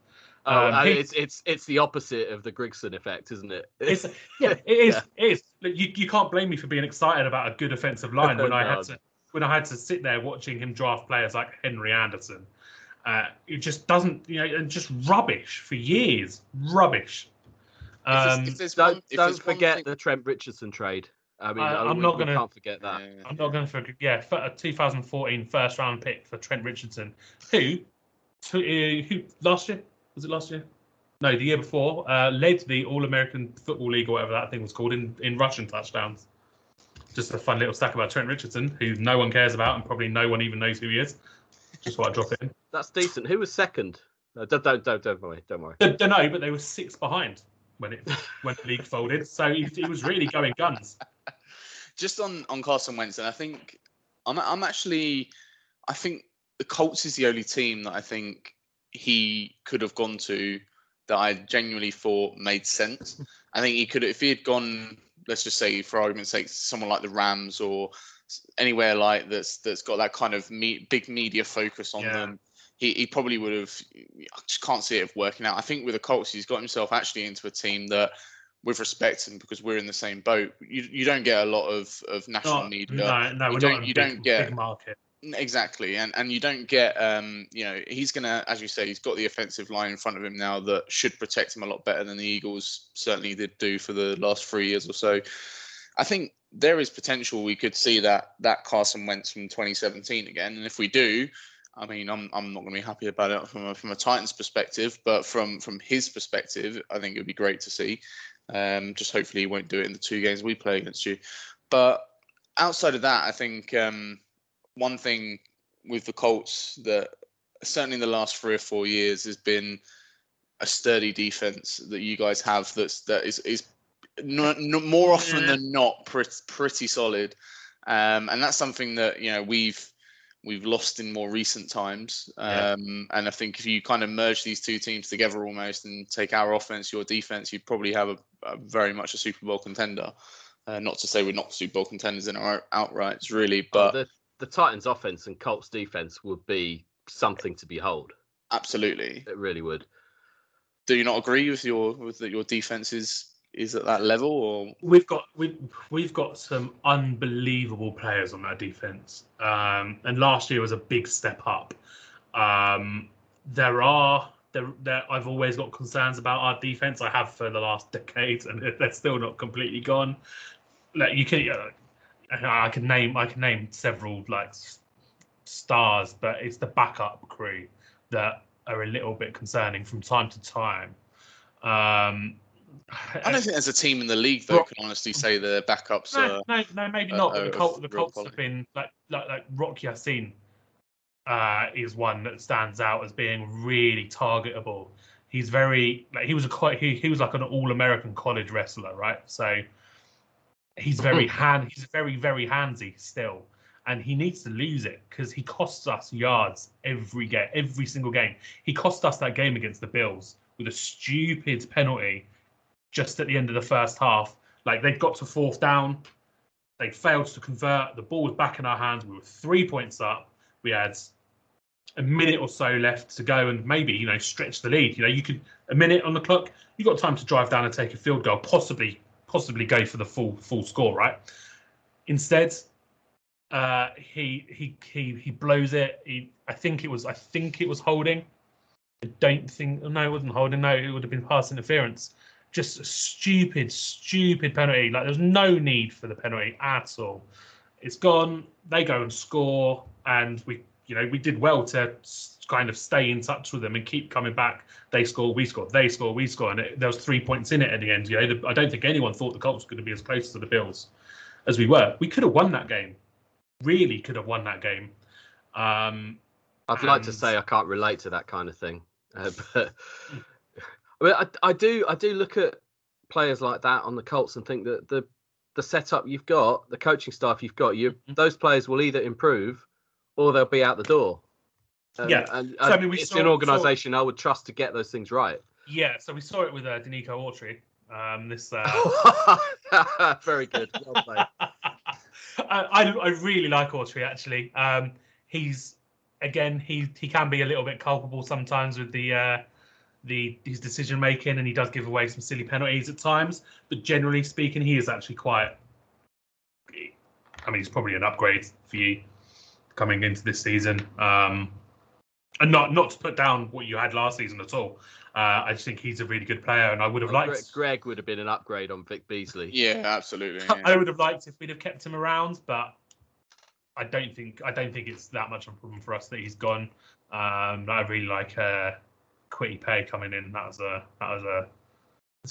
It's the opposite of the Grigson effect, isn't it? It is. Look, you can't blame me for being excited about a good offensive line when I had to sit there watching him draft players like Henry Anderson. It just doesn't, you know, and just rubbish for years. Rubbish. Don't forget the Trent Richardson trade. I mean, we can't forget that. I'm not going to forget. Yeah, a 2014 first-round pick for Trent Richardson, who last year was it? Last year? No, the year before. Led the All-American Football League or whatever that thing was called in rushing touchdowns. Just a fun little stack about Trent Richardson, who no one cares about and probably no one even knows who he is. Just thought I'd drop it in. That's decent. Who was second? Don't worry. No, but they were six behind when the league folded. So he was really going guns. Just on Carson Wentz, and I think I think the Colts is the only team that I think he could have gone to that I genuinely thought made sense. I think he could, if he had gone, let's just say for argument's sake, someone like the Rams or anywhere like that's got that kind of big media focus on them. He probably would have. I just can't see it working out. I think with the Colts, he's got himself actually into a team that, with respect, and because we're in the same boat, you don't get a lot of national media. You don't get big market. Exactly, and you don't get. You know, he's gonna, as you say, he's got the offensive line in front of him now that should protect him a lot better than the Eagles certainly did do for the last 3 years or so. I think there is potential we could see that Carson Wentz from 2017 again, and if we do. I mean, I'm not going to be happy about it from a Titans perspective, but from his perspective, I think it would be great to see. Just hopefully he won't do it in the two games we play against you. But outside of that, I think one thing with the Colts that certainly in the last 3 or 4 years has been a sturdy defense that you guys have that is more often than not pretty solid. And that's something that, you know, we've lost in more recent times. And I think if you kind of merge these two teams together almost and take our offense, your defense, you'd probably have a very much a Super Bowl contender. Not to say we're not Super Bowl contenders in our outrights, really, but... The Titans offense and Colts defense would be something to behold. Absolutely. It really would. Do you not agree with your defense is at that level? Or we've got some unbelievable players on that defense, and last year was a big step up. I've always got concerns about our defense. I have for the last decade, and they're still not completely gone. Like you can, I can name several like stars, but it's the backup crew that are a little bit concerning from time to time. I don't think there's a team in the league that can honestly say the backups. No, maybe not. But the Colts have been like Rock Yassin is one that stands out as being really targetable. He's very like he was like an All-American college wrestler, right? So he's very handsy still, and he needs to lose it because he costs us yards every game, every single game. He cost us that game against the Bills with a stupid penalty. Just at the end of the first half, like they'd got to fourth down, they failed to convert. The ball was back in our hands. We were 3 points up. We had a minute or so left to go and maybe, you know, stretch the lead. You know, you could, a minute on the clock, you've got time to drive down and take a field goal, possibly go for the full score, right? Instead, he blows it. I think it was holding. No, it wasn't holding. No, it would have been pass interference. Just a stupid penalty. Like, there's no need for the penalty at all. It's gone. They go and score, and we did well to kind of stay in touch with them and keep coming back. They score, we score, they score, we score, and there was 3 points in it at the end. You know, I don't think anyone thought the Colts were going to be as close to the Bills as we were. We could have won that game. Really could have won that game. I'd like to say I can't relate to that kind of thing, but. I mean, I do look at players like that on the Colts and think that the setup you've got, the coaching staff you've got, those players will either improve or they'll be out the door. It's an organisation I would trust to get those things right. Yeah, so we saw it with Danico Autry. Very good. Well played. I really like Autry, actually. He can be a little bit culpable sometimes with his decision making, and he does give away some silly penalties at times, but generally speaking he is actually quite, I mean, he's probably an upgrade for you coming into this season, and not to put down what you had last season at all. I just think he's a really good player, and I would have liked Greg would have been an upgrade on Vic Beasley. Yeah, absolutely. Yeah. I would have liked if we'd have kept him around, but I don't think it's that much of a problem for us that he's gone. I really like Kwity Paye coming in. It's a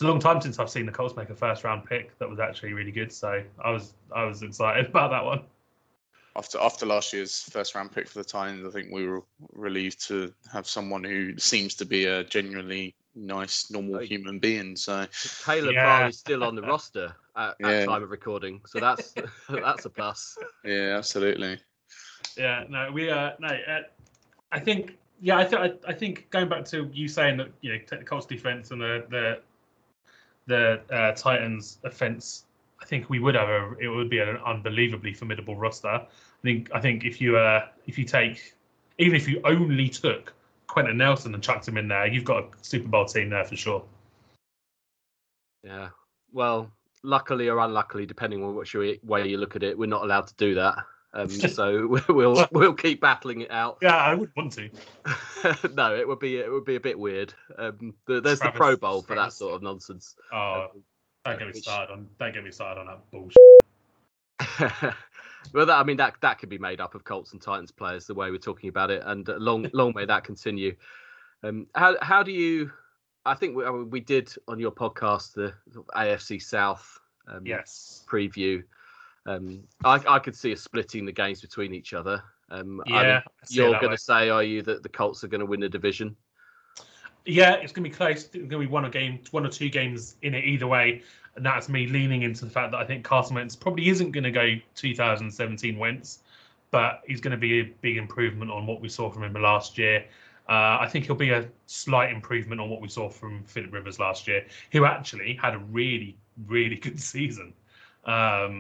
long time since I've seen the Colts make a first round pick that was actually really good. So I was excited about that one. After last year's first round pick for the Titans, I think we were relieved to have someone who seems to be a genuinely nice, normal human being. So Taylor Barr is still on the roster at time of recording, so that's that's a plus. Yeah, absolutely. Yeah, no, we no. I think. Yeah, I think going back to you saying that, you know, the Colts defense and the Titans offense, I think we would have it would be an unbelievably formidable roster. I think if you only took Quentin Nelson and chucked him in there, you've got a Super Bowl team there for sure. Yeah, well, luckily or unluckily, depending on which way you look at it, we're not allowed to do that. So we'll keep battling it out. Yeah, I wouldn't want to. No, it would be a bit weird. There's the Pro Bowl for that sort of nonsense. Oh, don't get me started on that bullshit. Well, that could be made up of Colts and Titans players the way we're talking about it, and long may that continue. How do you? I think we did on your podcast the AFC South preview. I could see us splitting the games between each other. You're going to say, are you, that the Colts are going to win the division? Yeah, it's going to be close. It's going to be one or two games in it either way. And that's me leaning into the fact that I think Carson Wentz probably isn't going to go 2017 Wentz, but he's going to be a big improvement on what we saw from him last year. I think he'll be a slight improvement on what we saw from Philip Rivers last year, who actually had a really, really good season. At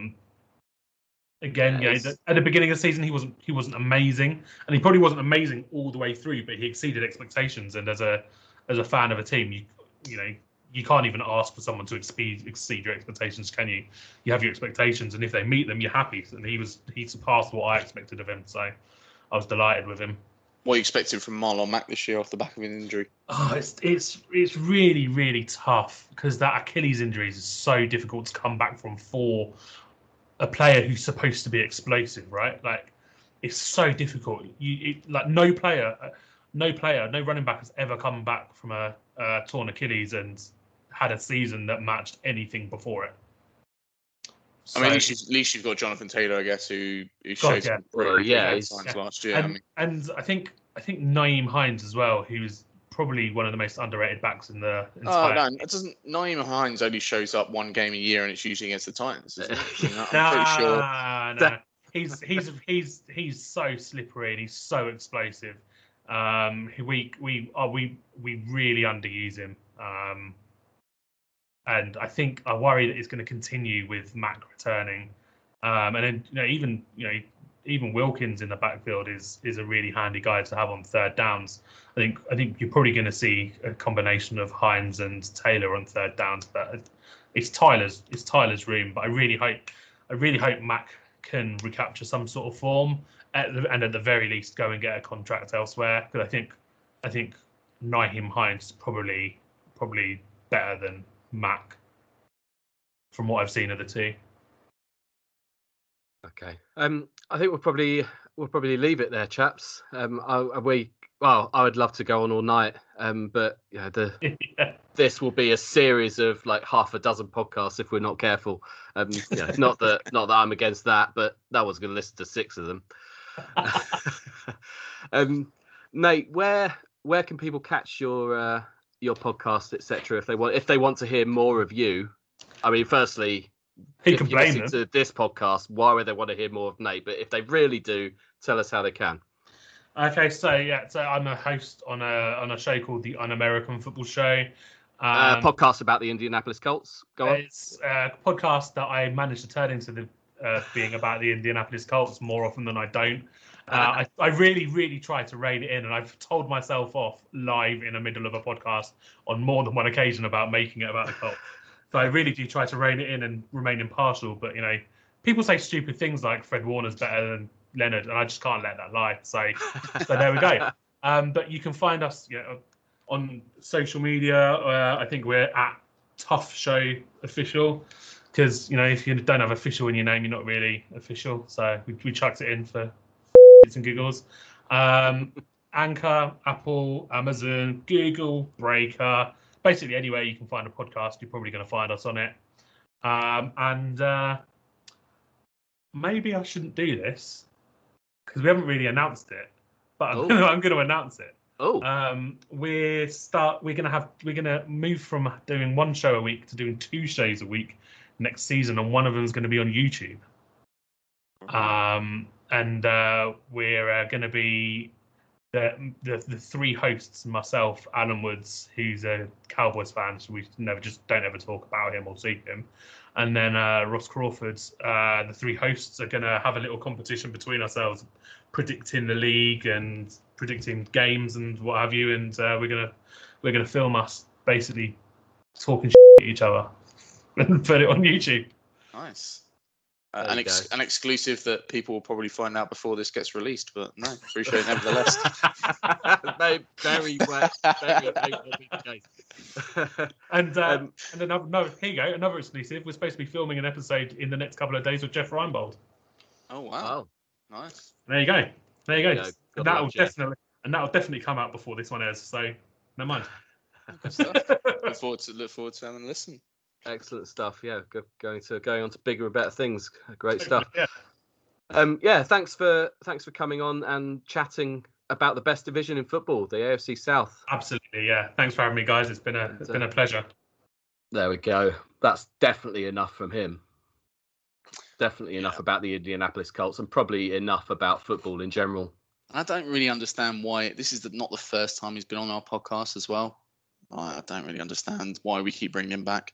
the beginning of the season, he wasn't amazing, and he probably wasn't amazing all the way through. But he exceeded expectations, and as a fan of a team, you can't even ask for someone to exceed your expectations, can you? You have your expectations, and if they meet them, you're happy. And he surpassed what I expected of him, so I was delighted with him. What are you expecting from Marlon Mack this year off the back of an injury? Oh, it's really, really tough, because that Achilles injury is so difficult to come back from for a player who's supposed to be explosive, right? Like, it's so difficult. No running back has ever come back from a torn Achilles and had a season that matched anything before it. So, I mean, at least you've got Jonathan Taylor, I guess, who showed some signs last year. And I think Nyheim Hines as well, who's probably one of the most underrated backs in the entire. Oh no, it doesn't. Nyheim Hines only shows up one game a year, and it's usually against the Titans. Isn't it? I'm pretty sure. No. He's so slippery and he's so explosive. We really underuse him, and I worry that it's going to continue with Mack returning, and then even even Wilkins in the backfield is a really handy guy to have on third downs. I think you're probably going to see a combination of Hines and Taylor on third downs, but it's Tyler's room. But I really hope Mac can recapture some sort of form and at the very least go and get a contract elsewhere, because I think Nyheim Hines is probably better than Mac from what I've seen of the two. Okay, I think we'll probably leave it there, chaps. I would love to go on all night, but yeah, this will be a series of like half a dozen podcasts if we're not careful. Yeah, not that I'm against that, but no one's going to listen to six of them. Nate, where can people catch your podcast, etc., if they want to hear more of you? I mean, firstly, he can blame them. To this podcast, why would they want to hear more of Nate? But if they really do, tell us how they can. Okay, so I'm a host on a show called The Un-American Football Show. A podcast about the Indianapolis Colts. Go on. It's a podcast that I managed to turn into being about the Indianapolis Colts more often than I don't. I really, really try to rein it in, and I've told myself off live in the middle of a podcast on more than one occasion about making it about the Colts. So I really do try to rein it in and remain impartial. But, you know, people say stupid things like Fred Warner's better than Leonard, and I just can't let that lie. So there we go. But you can find us, you know, on social media. I think we're at Tough Show Official, because, you know, if you don't have official in your name, you're not really official. So we chucked it in for and giggles. Anchor, Apple, Amazon, Google, Breaker. Basically, anywhere you can find a podcast, you're probably going to find us on it. And maybe I shouldn't do this because we haven't really announced it, but I'm going to announce it. Oh, we're going to move from doing one show a week to doing two shows a week next season, and one of them is going to be on YouTube. And we're going to be. The three hosts, myself, Alan Woods, who's a Cowboys fan, so we don't ever talk about him or see him, and then Ross Crawford. The three hosts are going to have a little competition between ourselves, predicting the league and predicting games and what have you. And we're gonna film us basically talking shit at each other and put it on YouTube. Nice. An exclusive that people will probably find out before this gets released, but no, appreciate it nevertheless. No, very well. And another exclusive. We're supposed to be filming an episode in the next couple of days with Jeff Reinbold. Oh wow, nice. There you go. And that'll definitely come out before this one airs. So no mind. Good stuff. Look forward to having a listen. Excellent stuff. Yeah, going on to bigger and better things. Great stuff. Yeah. Thanks for coming on and chatting about the best division in football, the AFC South. Absolutely. Yeah. Thanks for having me, guys. It's been a pleasure. There we go. That's definitely enough from him. Definitely enough about the Indianapolis Colts, and probably enough about football in general. I don't really understand why this is not the first time he's been on our podcast as well. I don't really understand why we keep bringing him back.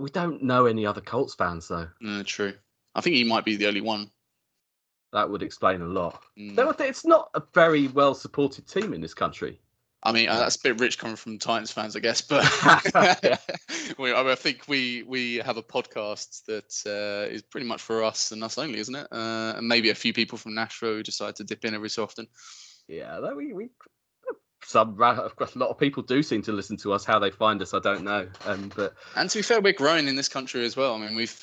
We don't know any other Colts fans, though. True. I think he might be the only one. That would explain a lot. It's not a very well-supported team in this country. I mean, that's a bit rich coming from Titans fans, I guess. But I think we have a podcast that is pretty much for us and us only, isn't it? And maybe a few people from Nashville who decide to dip in every so often. Yeah, a lot of people do seem to listen to us. How they find us, I don't know. And to be fair, we're growing in this country as well. I mean, we've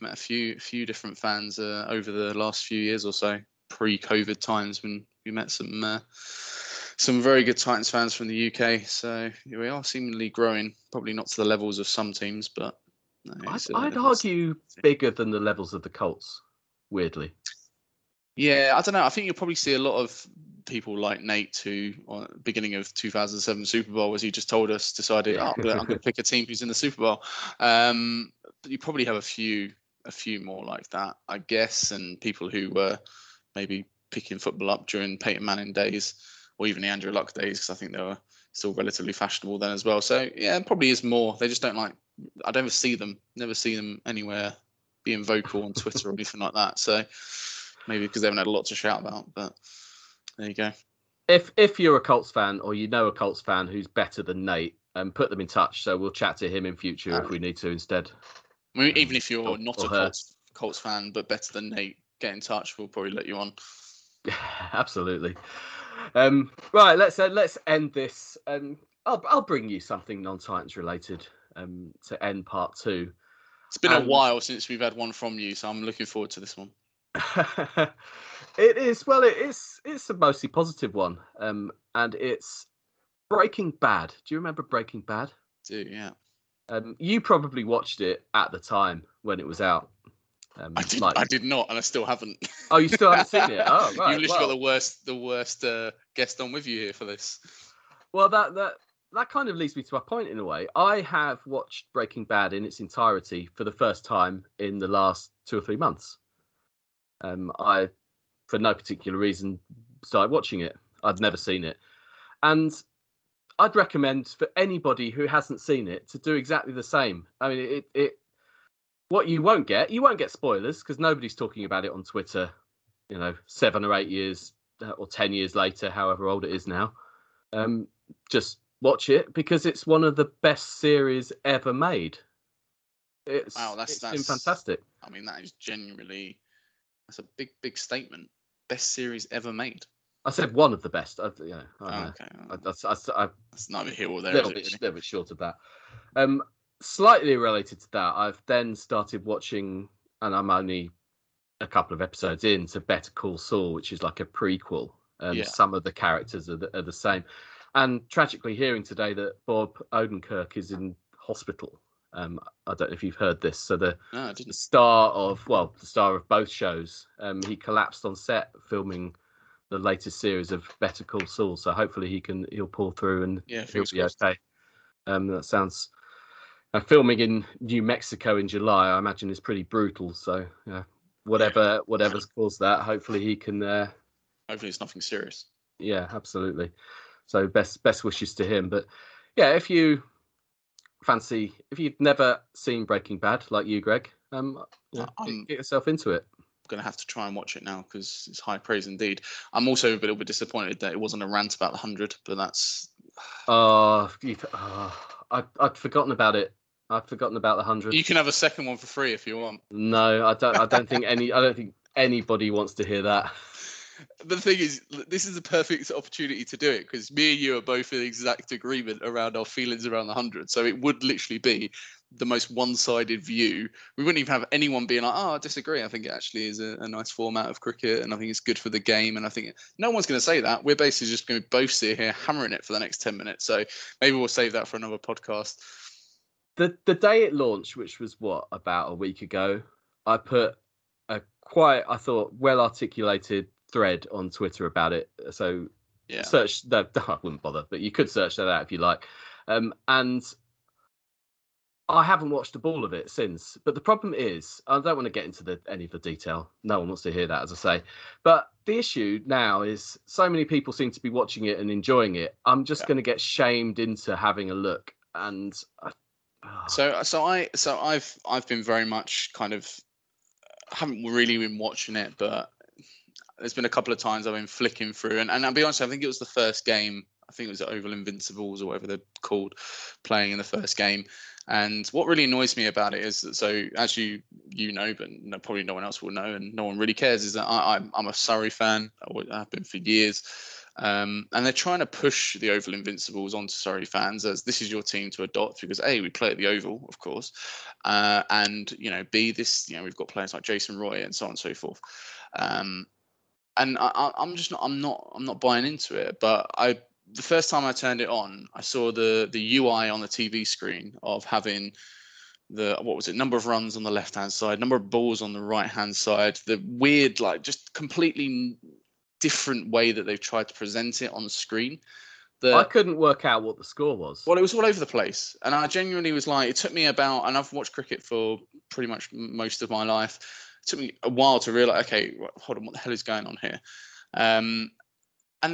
met a few different fans over the last few years or so, pre-COVID times, when we met some very good Titans fans from the UK. So yeah, we are seemingly growing. Probably not to the levels of some teams, but no, I'd argue bigger than the levels of the Colts. Weirdly. Yeah, I don't know. I think you'll probably see a lot of people like Nate, who on the beginning of 2007 Super Bowl, as he just told us, decided, I'm going to pick a team who's in the Super Bowl. But you probably have a few more like that, I guess, and people who were maybe picking football up during Peyton Manning days or even the Andrew Luck days, because I think they were still relatively fashionable then as well. So, yeah, it probably is more. They just don't like... I don't ever see them anywhere being vocal on Twitter or anything like that. So... Maybe because they haven't had a lot to shout about, but there you go. If you're a Colts fan or you know a Colts fan who's better than Nate, put them in touch. So we'll chat to him in future if we need to instead. I mean, even if you're not a Colts fan but better than Nate, get in touch. We'll probably let you on. Absolutely. Right, let's end this. I'll bring you something non-Titans related to end part two. It's been a while since we've had one from you, so I'm looking forward to this one. It's a mostly positive one, and it's Breaking Bad. Do you remember Breaking Bad? I do, yeah. You probably watched it at the time when it was out. I did not, and I still haven't. Oh, you still haven't seen it? Oh, right. You literally got the worst guest on with you here for this. Well, that kind of leads me to my point in a way. I have watched Breaking Bad in its entirety for the first time in the last 2 or 3 months. I, for no particular reason, started watching it. I'd never seen it. And I'd recommend for anybody who hasn't seen it to do exactly the same. I mean, what you won't get spoilers because nobody's talking about it on Twitter, 7 or 8 years or 10 years later, however old it is now. Just watch it because it's one of the best series ever made. It's been fantastic. I mean, that is genuinely... That's a big, big statement. Best series ever made. I said one of the best. That's neither here or there. A little bit short of that. Slightly related to that, I've then started watching, and I'm only a couple of episodes in, to Better Call Saul, which is like a prequel. Some of the characters are the same. And tragically hearing today that Bob Odenkirk is in hospital. I don't know if you've heard this. So the star of both shows, he collapsed on set filming the latest series of Better Call Saul. So hopefully he'll pull through and he'll be okay. That sounds. Filming in New Mexico in July, I imagine, is pretty brutal. So whatever's caused that, hopefully he can. Hopefully it's nothing serious. Yeah, absolutely. So best wishes to him. But yeah, if you've never seen Breaking Bad, like you, Greg, get yourself into it. I'm going to have to try and watch it now because it's high praise indeed. I'm also a little bit disappointed that it wasn't a rant about the 100, but that's... I'd forgotten about it. I'd forgotten about the 100. You can have a second one for free if you want. No, I don't think I don't think anybody wants to hear that. The thing is, this is a perfect opportunity to do it because me and you are both in exact agreement around our feelings around the 100. So it would literally be the most one-sided view. We wouldn't even have anyone being like, I disagree. I think it actually is a nice format of cricket and I think it's good for the game. And I think no one's going to say that. We're basically just going to both sit here hammering it for the next 10 minutes. So maybe we'll save that for another podcast. The day it launched, which was about a week ago, I put a well-articulated thread on Twitter about it, so search that. I wouldn't bother, but you could search that out if you like. And I haven't watched the ball of it since, but the problem is I don't want to get into any of the detail. No one wants to hear that, as I say, but the issue now is so many people seem to be watching it and enjoying it. I'm just going to get shamed into having a look. And I've been very much kind of haven't really been watching it, but there's been a couple of times I've been flicking through, and I'll be honest, I think it was the first game. I think it was at Oval Invincibles or whatever they're called, playing in the first game. And what really annoys me about it is that, so as you know, but probably no one else will know, and no one really cares, is that I'm a Surrey fan. I've been for years. And they're trying to push the Oval Invincibles onto Surrey fans as this is your team to adopt because A, we play at the Oval, of course, and B, this we've got players like Jason Roy and so on and so forth. And I'm not buying into it. But the first time I turned it on, I saw the UI on the TV screen of having number of runs on the left hand side, number of balls on the right hand side, the weird, like, just completely different way that they've tried to present it on the screen. I couldn't work out what the score was. Well, it was all over the place. And I genuinely was like, it took me about, and I've watched cricket for pretty much most of my life. It took me a while to realise, okay, hold on, what the hell is going on here? And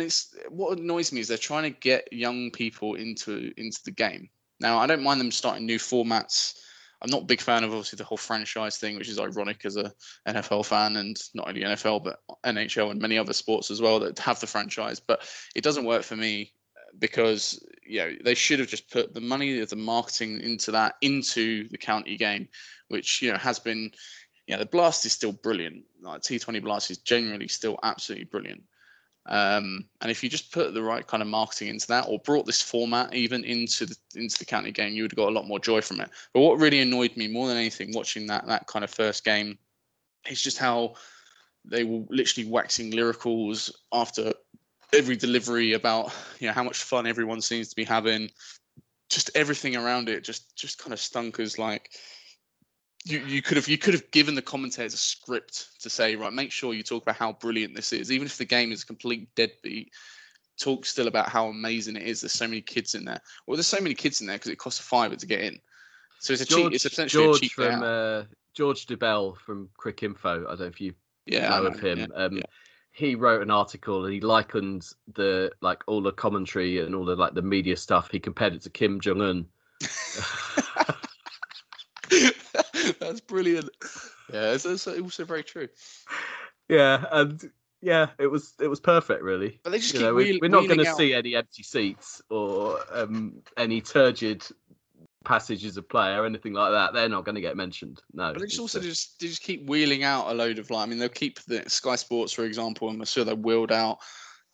it's what annoys me is they're trying to get young people into the game. Now, I don't mind them starting new formats. I'm not a big fan of obviously the whole franchise thing, which is ironic as a NFL fan, and not only NFL, but NHL and many other sports as well that have the franchise. But it doesn't work for me because, you know, they should have just put the money of the marketing into that, into the county game, which, you know, has been, you know, the Blast is still brilliant. Like T20 Blast is genuinely still absolutely brilliant. And if you just put the right kind of marketing into that, or brought this format even into the county game, you would have got a lot more joy from it. But what really annoyed me more than anything watching that kind of first game is just how they were literally waxing lyricals after every delivery about, you know, how much fun everyone seems to be having. Just everything around it just kind of stunk as like, You could have given the commentators a script to say, right, make sure you talk about how brilliant this is. Even if the game is a complete deadbeat, talk still about how amazing it is. There's so many kids in there. Well, there's so many kids in there because it costs a fiver to get in. So it's a cheap. It's essentially George a cheap from George DeBell from Quick Info. I don't know if you know of him. He wrote an article and he likened the like all the commentary and all the like the media stuff. He compared it to Kim Jong Un. That's brilliant. Yeah, it's also very true. Yeah, and yeah, it was perfect, really. But they just keep we're not going to see any empty seats or any turgid passages of play or anything like that. They're not going to get mentioned. No. But they just also they just keep wheeling out a load of like. I mean, they'll keep the Sky Sports, for example, and I'm sure they'll wheeled out,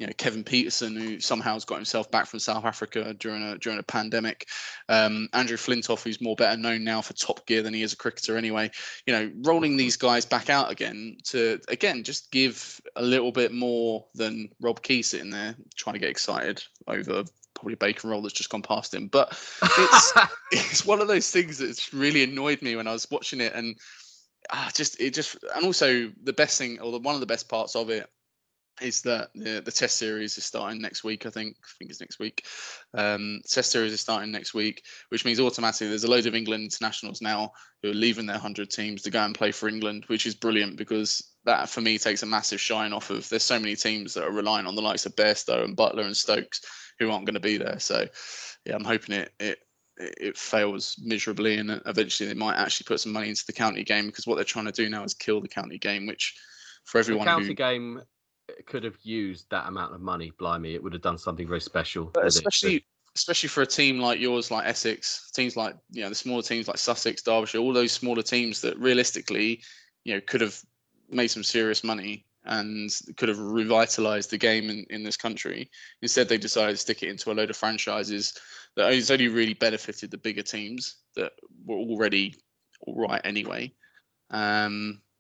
you know, Kevin Peterson, who somehow has got himself back from South Africa during a pandemic. Andrew Flintoff, who's more better known now for Top Gear than he is a cricketer anyway. You know, rolling these guys back out again to, just give a little bit more than Rob Key sitting there trying to get excited over probably a bacon roll that's just gone past him. But it's it's one of those things that's really annoyed me when I was watching it. And and also the best thing, or one of the best parts of it, is that the test series is starting next week, I think it's next week. Test series is starting next week, which means automatically there's a load of England internationals now who are leaving their 100 teams to go and play for England, which is brilliant because that, for me, takes a massive shine off of there's so many teams that are relying on the likes of Bairstow and Butler and Stokes who aren't going to be there. So, yeah, I'm hoping it fails miserably and eventually they might actually put some money into the county game because what they're trying to do now is kill the county game, which for everyone who... It could have used that amount of money, blimey. It would have done something very special. Especially for a team like yours, like Essex, teams like, you know, the smaller teams like Sussex, Derbyshire, all those smaller teams that realistically, you know, could have made some serious money and could have revitalised the game in this country. Instead, they decided to stick it into a load of franchises that has only really benefited the bigger teams that were already all right anyway.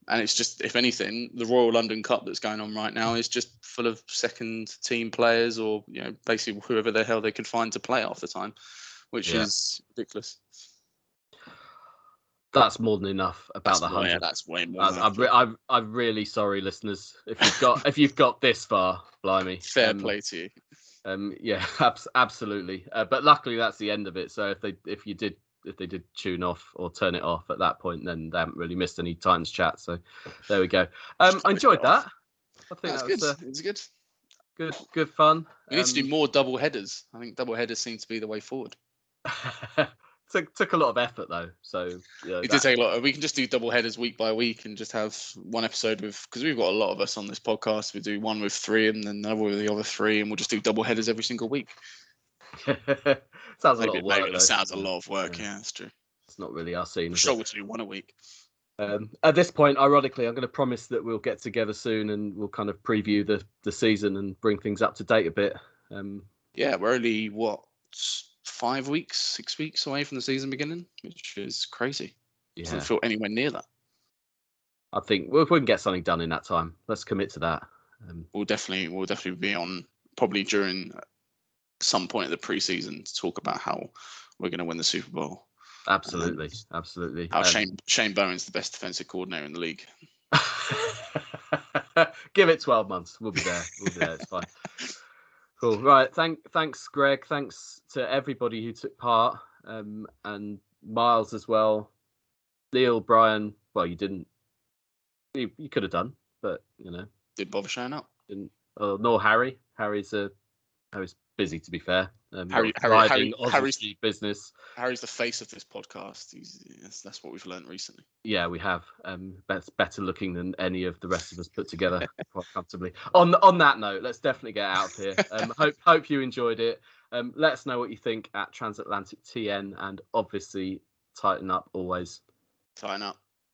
And it's just, if anything, the Royal London Cup that's going on right now is just full of second team players or, you know, basically whoever the hell they could find to play half the time, which is ridiculous. That's more than enough about the 100. Yeah, that's way more. I'm really sorry, listeners. If you've got this far, blimey. Fair play to you. Yeah, absolutely. But luckily, that's the end of it. So if they did tune off or turn it off at that point, then they haven't really missed any Titans chat. So there we go. I enjoyed that. I think it was good fun. We need to do more double headers. I think double headers seem to be the way forward. Took a lot of effort though. So yeah, it did take a lot. We can just do double headers week by week and just have one episode with, because we've got a lot of us on this podcast. We do one with three and then another with the other three, and we'll just do double headers every single week. Sounds a lot of work. Yeah, that's true. It's not really our scene. Struggle to do one a week. At this point, ironically, I'm going to promise that we'll get together soon and we'll kind of preview the season and bring things up to date a bit. Yeah, we're only 6 weeks away from the season beginning, which is crazy. Yeah. Doesn't feel anywhere near that. I think if we can get something done in that time, let's commit to that. We'll definitely be on probably during some point of the preseason to talk about how we're going to win the Super Bowl. Absolutely. How Shane Bowen's the best defensive coordinator in the league. Give it 12 months. We'll be there. It's fine. Cool. Right. Thanks, Greg. Thanks to everybody who took part, and Miles as well. Neil, Brian. Well, you didn't. You could have done, but you know, didn't bother showing up. Didn't. Nor Harry. Harry's busy, to be fair. Harry's business. Harry's the face of this podcast. That's what we've learned recently. Yeah, we have. That's better looking than any of the rest of us put together, quite comfortably. On that note, let's definitely get out of here. Hope you enjoyed it. Let us know what you think at Transatlantic TN, and obviously tighten up always. Tighten up.